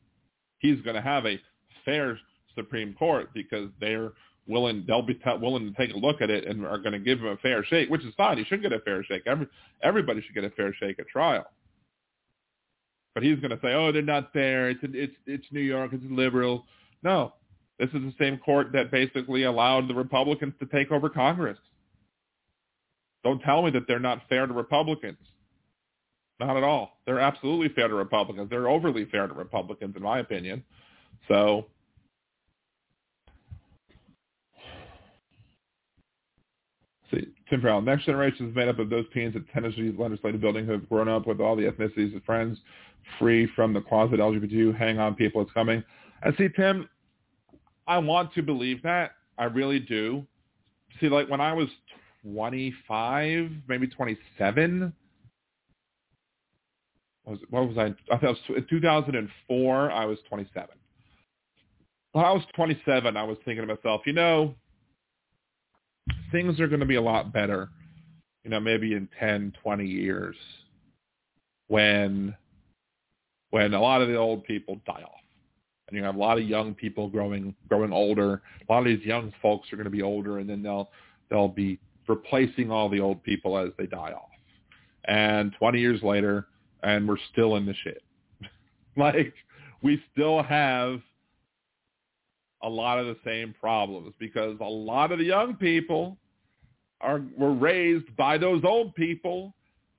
he's going to have a fair Supreme Court because they're willing, they'll be t- willing to take a look at it and are going to give him a fair shake, which is fine. He should get a fair shake. Every, everybody should get a fair shake at trial. But he's going to say, oh, they're not fair. It's, it's, it's New York. It's liberal. No, this is the same court that basically allowed the Republicans to take over Congress. Don't tell me that they're not fair to Republicans. Not at all. They're absolutely fair to Republicans. They're overly fair to Republicans, in my opinion. So see, Tim Farrell, next generation is made up of those teens at Tennessee's legislative building who have grown up with all the ethnicities and friends, free from the closet L G B T Q. Hang on, people, it's coming. And see, Tim, I want to believe that. I really do. See, like when I was twenty-five, maybe twenty-seven, was what was I? I thought it was two thousand four. I was twenty-seven. When I was twenty-seven, I was thinking to myself, you know, things are going to be a lot better, you know, maybe in ten, twenty years when when a lot of the old people die off. And you have a lot of young people growing growing older. A lot of these young folks are going to be older, and then they'll they'll be replacing all the old people as they die off. And twenty years later, and we're still in the shit. Like, we still have a lot of the same problems because a lot of the young people are were raised by those old people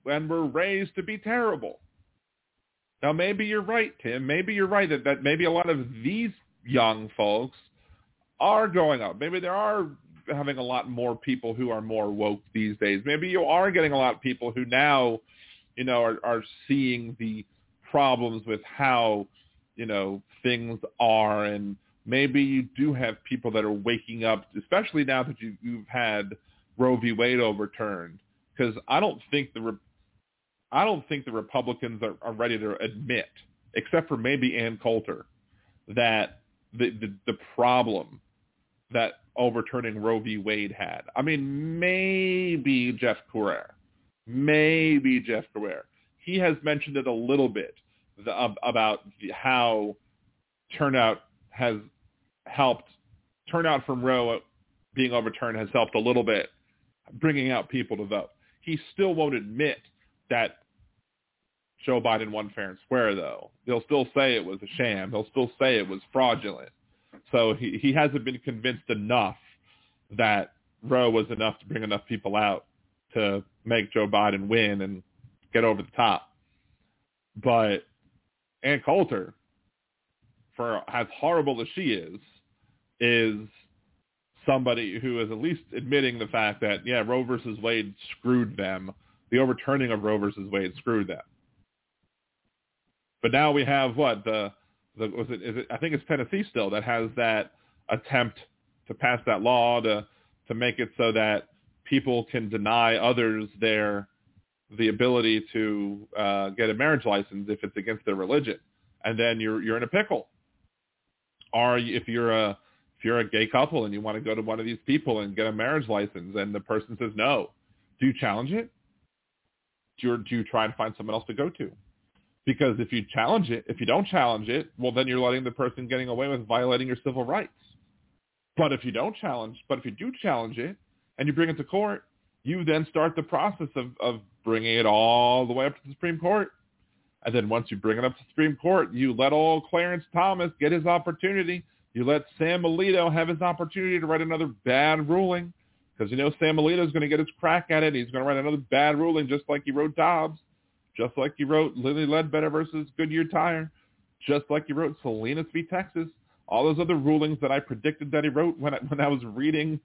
and were raised to be terrible. Now, maybe you're right, Tim. Maybe you're right that, that maybe a lot of these young folks are growing up. Maybe there are having a lot more people who are more woke these days. Maybe you are getting a lot of people who now, you know, are, are seeing the problems with how, you know, things are. And maybe you do have people that are waking up, especially now that you, you've had Roe v. Wade overturned. Because I don't think the Re- I don't think the Republicans are, are ready to admit, except for maybe Ann Coulter, that the, the, the problem that overturning Roe v. Wade had. I mean, maybe Jeff Courer. Maybe Jeff Courer. He has mentioned it a little bit the, about how turnout has helped, turnout from Roe being overturned has helped a little bit, bringing out people to vote. He still won't admit that Joe Biden won fair and square, though. He'll still say it was a sham. He'll still say it was fraudulent. So he, he hasn't been convinced enough that Roe was enough to bring enough people out to make Joe Biden win and get over the top. But Ann Coulter, for as horrible as she is, is somebody who is at least admitting the fact that, yeah, Roe versus Wade screwed them. The overturning of Roe versus Wade screwed them. But now we have what the the was it is it I think it's Tennessee still that has that attempt to pass that law to to make it so that people can deny others their the ability to uh, get a marriage license if it's against their religion, and then you're you're in a pickle. Or if you're a if you're a gay couple and you want to go to one of these people and get a marriage license, and the person says no, do you challenge it? Do you, do you try and find someone else to go to? Because if you challenge it, if you don't challenge it, well, then you're letting the person getting away with violating your civil rights. But if you don't challenge, but if you do challenge it and you bring it to court, you then start the process of, of bringing it all the way up to the Supreme Court. And then once you bring it up to the Supreme Court, you let old Clarence Thomas get his opportunity. You let Sam Alito have his opportunity to write another bad ruling. Because, you know, Sam Alito is going to get his crack at it. He's going to write another bad ruling, just like he wrote Dobbs, just like he wrote Lily Ledbetter versus Goodyear Tire, just like he wrote Salinas v. Texas, all those other rulings that I predicted that he wrote when I, when I was reading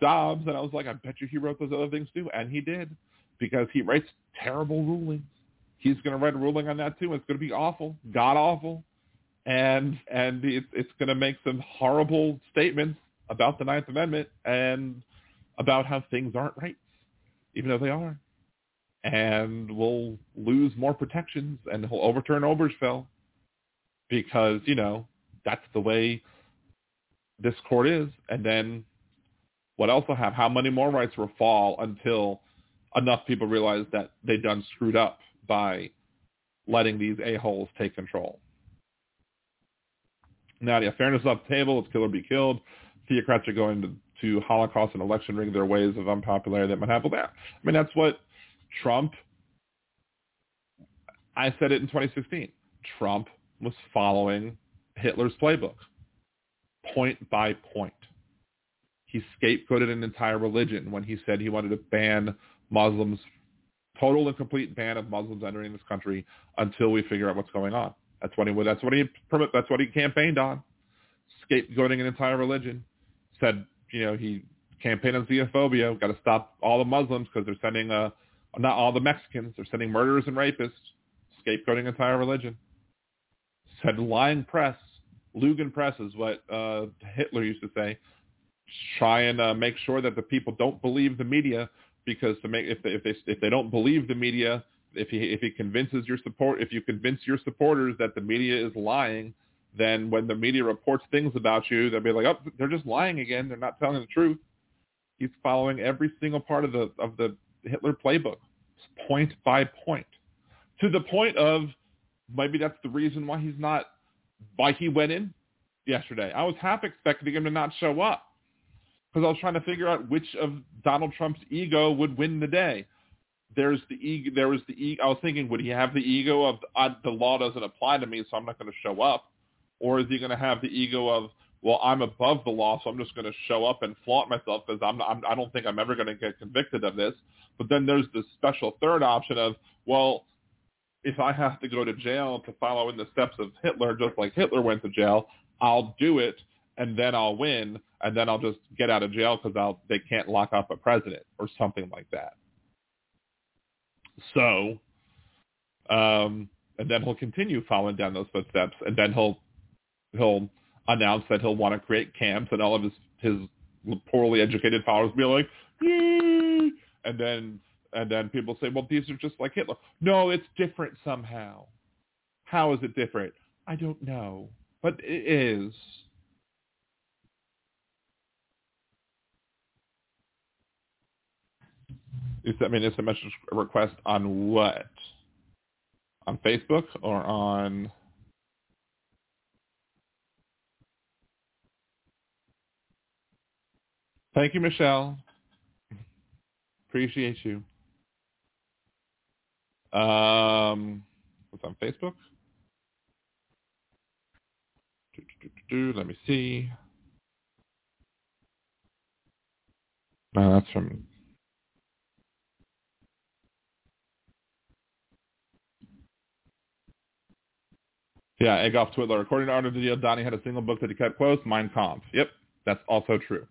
Dobbs. And I was like, I bet you he wrote those other things too. And he did, because he writes terrible rulings. He's going to write a ruling on that too. It's going to be awful, god awful. And, and it's, it's going to make some horrible statements about the Ninth Amendment and about how things aren't rights, even though they are. And we'll lose more protections, and he'll overturn Obergefell because, you know, that's the way this court is. And then what else will have? How many more rights will fall until enough people realize that they done screwed up by letting these a-holes take control? Now, yeah, fairness is off the table. It's kill or be killed. Theocrats are going to to Holocaust and election rig their ways of unpopularity that might happen there. I mean, that's what Trump, I said it in twenty sixteen, Trump was following Hitler's playbook, point by point. He scapegoated an entire religion when he said he wanted to ban Muslims, total and complete ban of Muslims entering this country until we figure out what's going on. That's what he that's what he that's what he campaigned on, scapegoating an entire religion. Said, you know, he campaigned on xenophobia. Got to stop all the Muslims because they're sending, uh, not all the Mexicans. They're sending murderers and rapists, scapegoating entire religion. Said lying press. Lugan press is what uh, Hitler used to say. Try and uh, make sure that the people don't believe the media, because to make if they if they if they don't believe the media, if he if he convinces your support, if you convince your supporters that the media is lying, then when the media reports things about you, they'll be like, oh, they're just lying again. They're not telling the truth. He's following every single part of the of the Hitler playbook, point by point, to the point of maybe that's the reason why he's not, why he went in yesterday. I was half expecting him to not show up because I was trying to figure out which of Donald Trump's ego would win the day. There's the ego. There was the ego. I was thinking, would he have the ego of I, the law doesn't apply to me, so I'm not going to show up, or is he going to have the ego of, well, I'm above the law, so I'm just going to show up and flaunt myself because I'm, I'm I don't think I'm ever going to get convicted of this. But then there's the special third option of, well, if I have to go to jail to follow in the steps of Hitler, just like Hitler went to jail, I'll do it, and then I'll win, and then I'll just get out of jail because I'll they can't lock up a president or something like that. So, um, and then he'll continue following down those footsteps, and then he'll he'll announce that he'll want to create camps, and all of his, his poorly educated followers will be like, yay! And then and then people say, well, these are just like Hitler. No, it's different somehow. How is it different? I don't know, but it is. I mean, it's a message request on what? On Facebook or on? Thank you, Michelle. Appreciate you. Um, what's on Facebook? Do, do, do, do. Let me see. No, that's from. Yeah, egg off Twitter. According to Art of the Deal, Donnie had a single book that he kept close, Mein Kampf. Yep, that's also true.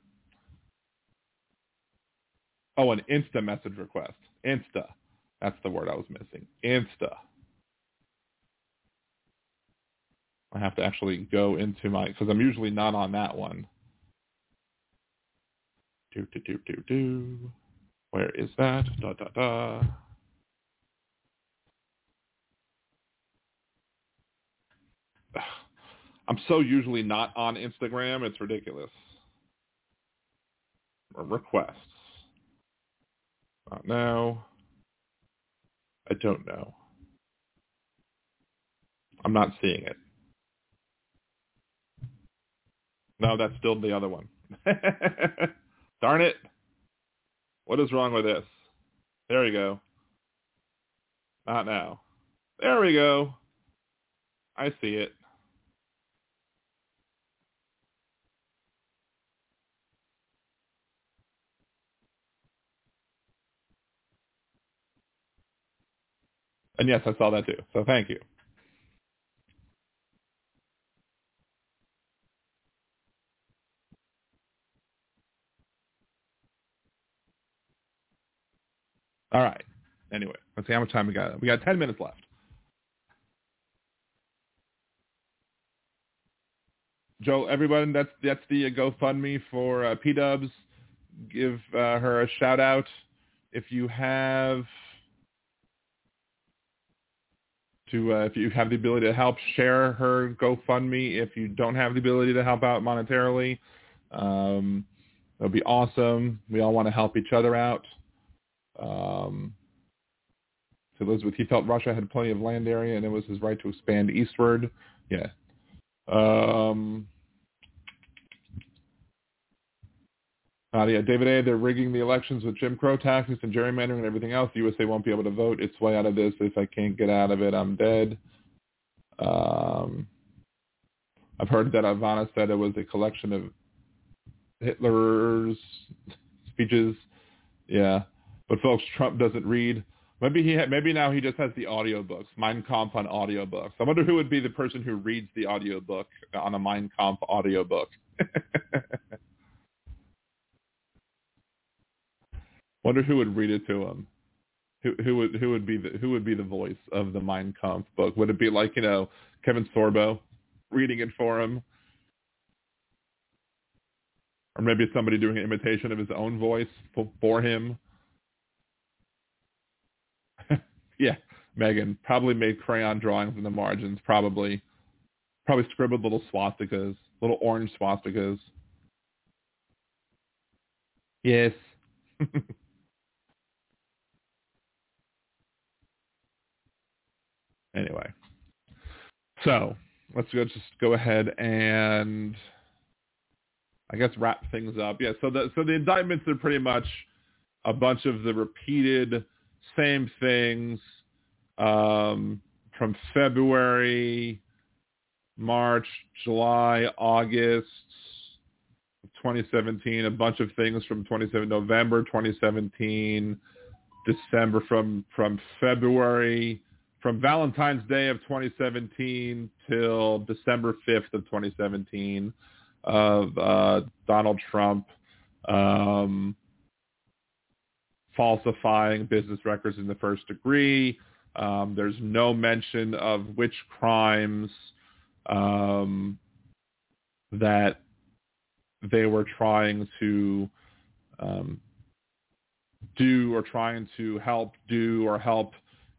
Oh, an Insta message request. Insta. That's the word I was missing. Insta. I have to actually go into my, because I'm usually not on that one. Do, do, do, do, do. Where is that? Da, da, da. I'm so usually not on Instagram. It's ridiculous. Or requests. Not now. I don't know. I'm not seeing it. No, that's still the other one. Darn it. What is wrong with this? There we go. Not now. There we go. I see it. And yes, I saw that too. So thank you. All right. Anyway, let's see how much time we got. We got ten minutes left. Joe, everyone, that's that's the GoFundMe for uh, P-Dubs. Give uh, her a shout out if you have. To, uh, if you have the ability to help, share her GoFundMe. If you don't have the ability to help out monetarily, um, that'll be awesome. We all want to help each other out. Um, to Elizabeth, he felt Russia had plenty of land area and it was his right to expand eastward. Yeah. Um, uh, yeah. David A., they're rigging the elections with Jim Crow taxes and gerrymandering and everything else. The U S A won't be able to vote its way out of this. If I can't get out of it, I'm dead. Um, I've heard that Ivana said it was a collection of Hitler's speeches. Yeah. But, folks, Trump doesn't read. Maybe he ha- maybe now he just has the audiobooks, Mein Kampf on audiobooks. I wonder who would be the person who reads the audiobook on a Mein Kampf audiobook. Wonder who would read it to him. Who who would who would be the who would be the voice of the Mein Kampf book? Would it be like, you know, Kevin Sorbo reading it for him? Or maybe somebody doing an imitation of his own voice for him? Yeah, Megan probably made crayon drawings in the margins. Probably, probably scribbled little swastikas, little orange swastikas. Yes. Anyway, so let's go. Just go ahead and I guess wrap things up. Yeah, so the so the indictments are pretty much a bunch of the repeated same things um, from February, March, July, August twenty seventeen, a bunch of things from twenty-seven November twenty seventeen, December from from February, from Valentine's Day of twenty seventeen till December fifth of twenty seventeen. Of uh, Donald Trump um, falsifying business records in the first degree. Um, there's no mention of which crimes um, that they were trying to um, do or trying to help do or help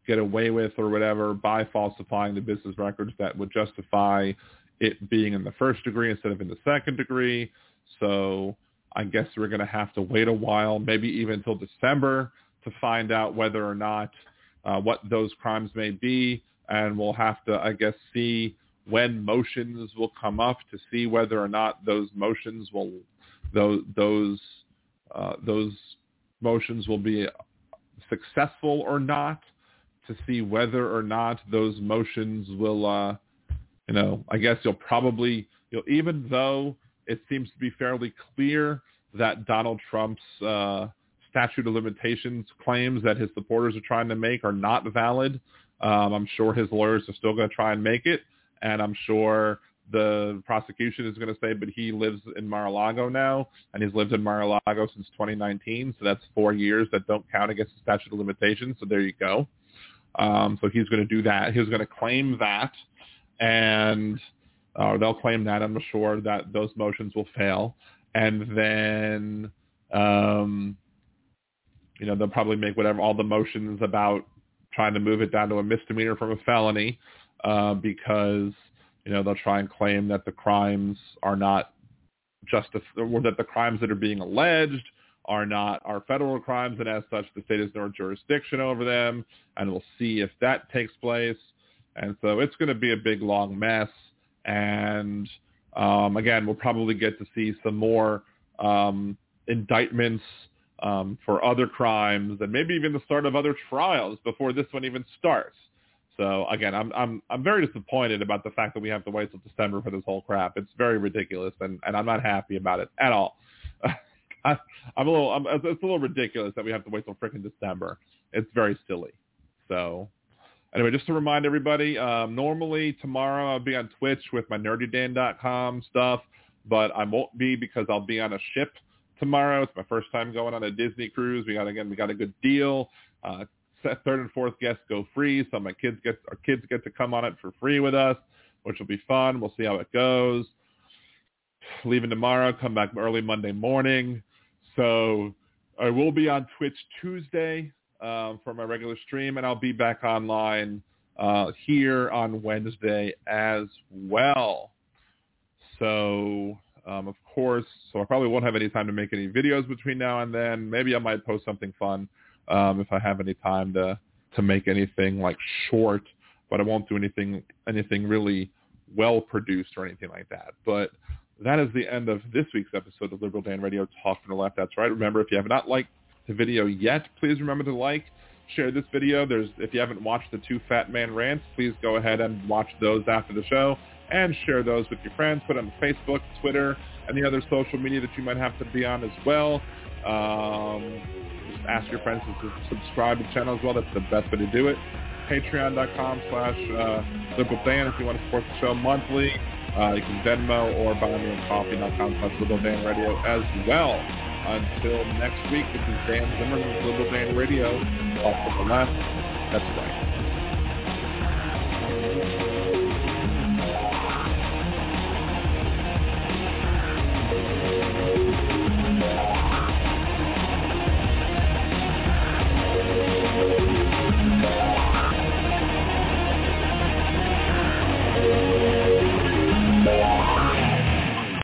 get away with or whatever by falsifying the business records that would justify it being in the first degree instead of in the second degree. So I guess we're going to have to wait a while, maybe even until December, to find out whether or not uh, what those crimes may be. And we'll have to, I guess, see when motions will come up to see whether or not those motions will, those, those, uh, those motions will be successful or not, to see whether or not those motions will, uh, You know, I guess you'll probably, you'll, even though it seems to be fairly clear that Donald Trump's uh, statute of limitations claims that his supporters are trying to make are not valid, um, I'm sure his lawyers are still going to try and make it. And I'm sure the prosecution is going to say, but he lives in Mar-a-Lago now, and he's lived in Mar-a-Lago since twenty nineteen. So that's four years that don't count against the statute of limitations. So there you go. Um, so he's going to do that. He's going to claim that. And uh, they'll claim that, I'm sure, that those motions will fail. And then, um, you know, they'll probably make whatever, all the motions about trying to move it down to a misdemeanor from a felony uh, because, you know, they'll try and claim that the crimes are not justif- or that the crimes that are being alleged are not are federal crimes, and as such, the state has no jurisdiction over them. And we'll see if that takes place. And so it's going to be a big, long mess. And um, again, we'll probably get to see some more um, indictments um, for other crimes and maybe even the start of other trials before this one even starts. So again, I'm I'm I'm very disappointed about the fact that we have to wait till December for this whole crap. It's very ridiculous, and, and I'm not happy about it at all. I, I'm a little I'm, it's a little ridiculous that we have to wait till frickin' December. It's very silly. So. Anyway, just to remind everybody, um, normally tomorrow I'll be on Twitch with my nerdy dan dot com stuff, but I won't be because I'll be on a ship tomorrow. It's my first time going on a Disney cruise. We got again, we got a good deal. Uh, third and fourth guests go free, so my kids get our kids get to come on it for free with us, which will be fun. We'll see how it goes. Leaving tomorrow, come back early Monday morning. So I will be on Twitch Tuesday. Um, for my regular stream, and I'll be back online uh, here on Wednesday as well. So, um, of course, so I probably won't have any time to make any videos between now and then. Maybe I might post something fun um, if I have any time to, to make anything like short, but I won't do anything anything really well produced or anything like that. But that is the end of this week's episode of Liberal Dan Radio Talk from the Left. That's right. Remember, if you have not liked the video yet, please remember to like, share this video. There's, if you haven't watched the two Fat Man rants, please go ahead and watch those after the show and share those with your friends. Put them on Facebook, Twitter, and the other social media that you might have to be on as well. Um, just ask your friends to subscribe to the channel as well. That's the best way to do it. Patreon.com slash Liberal Dan if you want to support the show monthly. Uh, you can Venmo or buy me a coffee dot com slash Liberal Dan Radio as well. Until next week, this is Dan Zimmerman with Liberal Dan Radio, off to the left. That's right.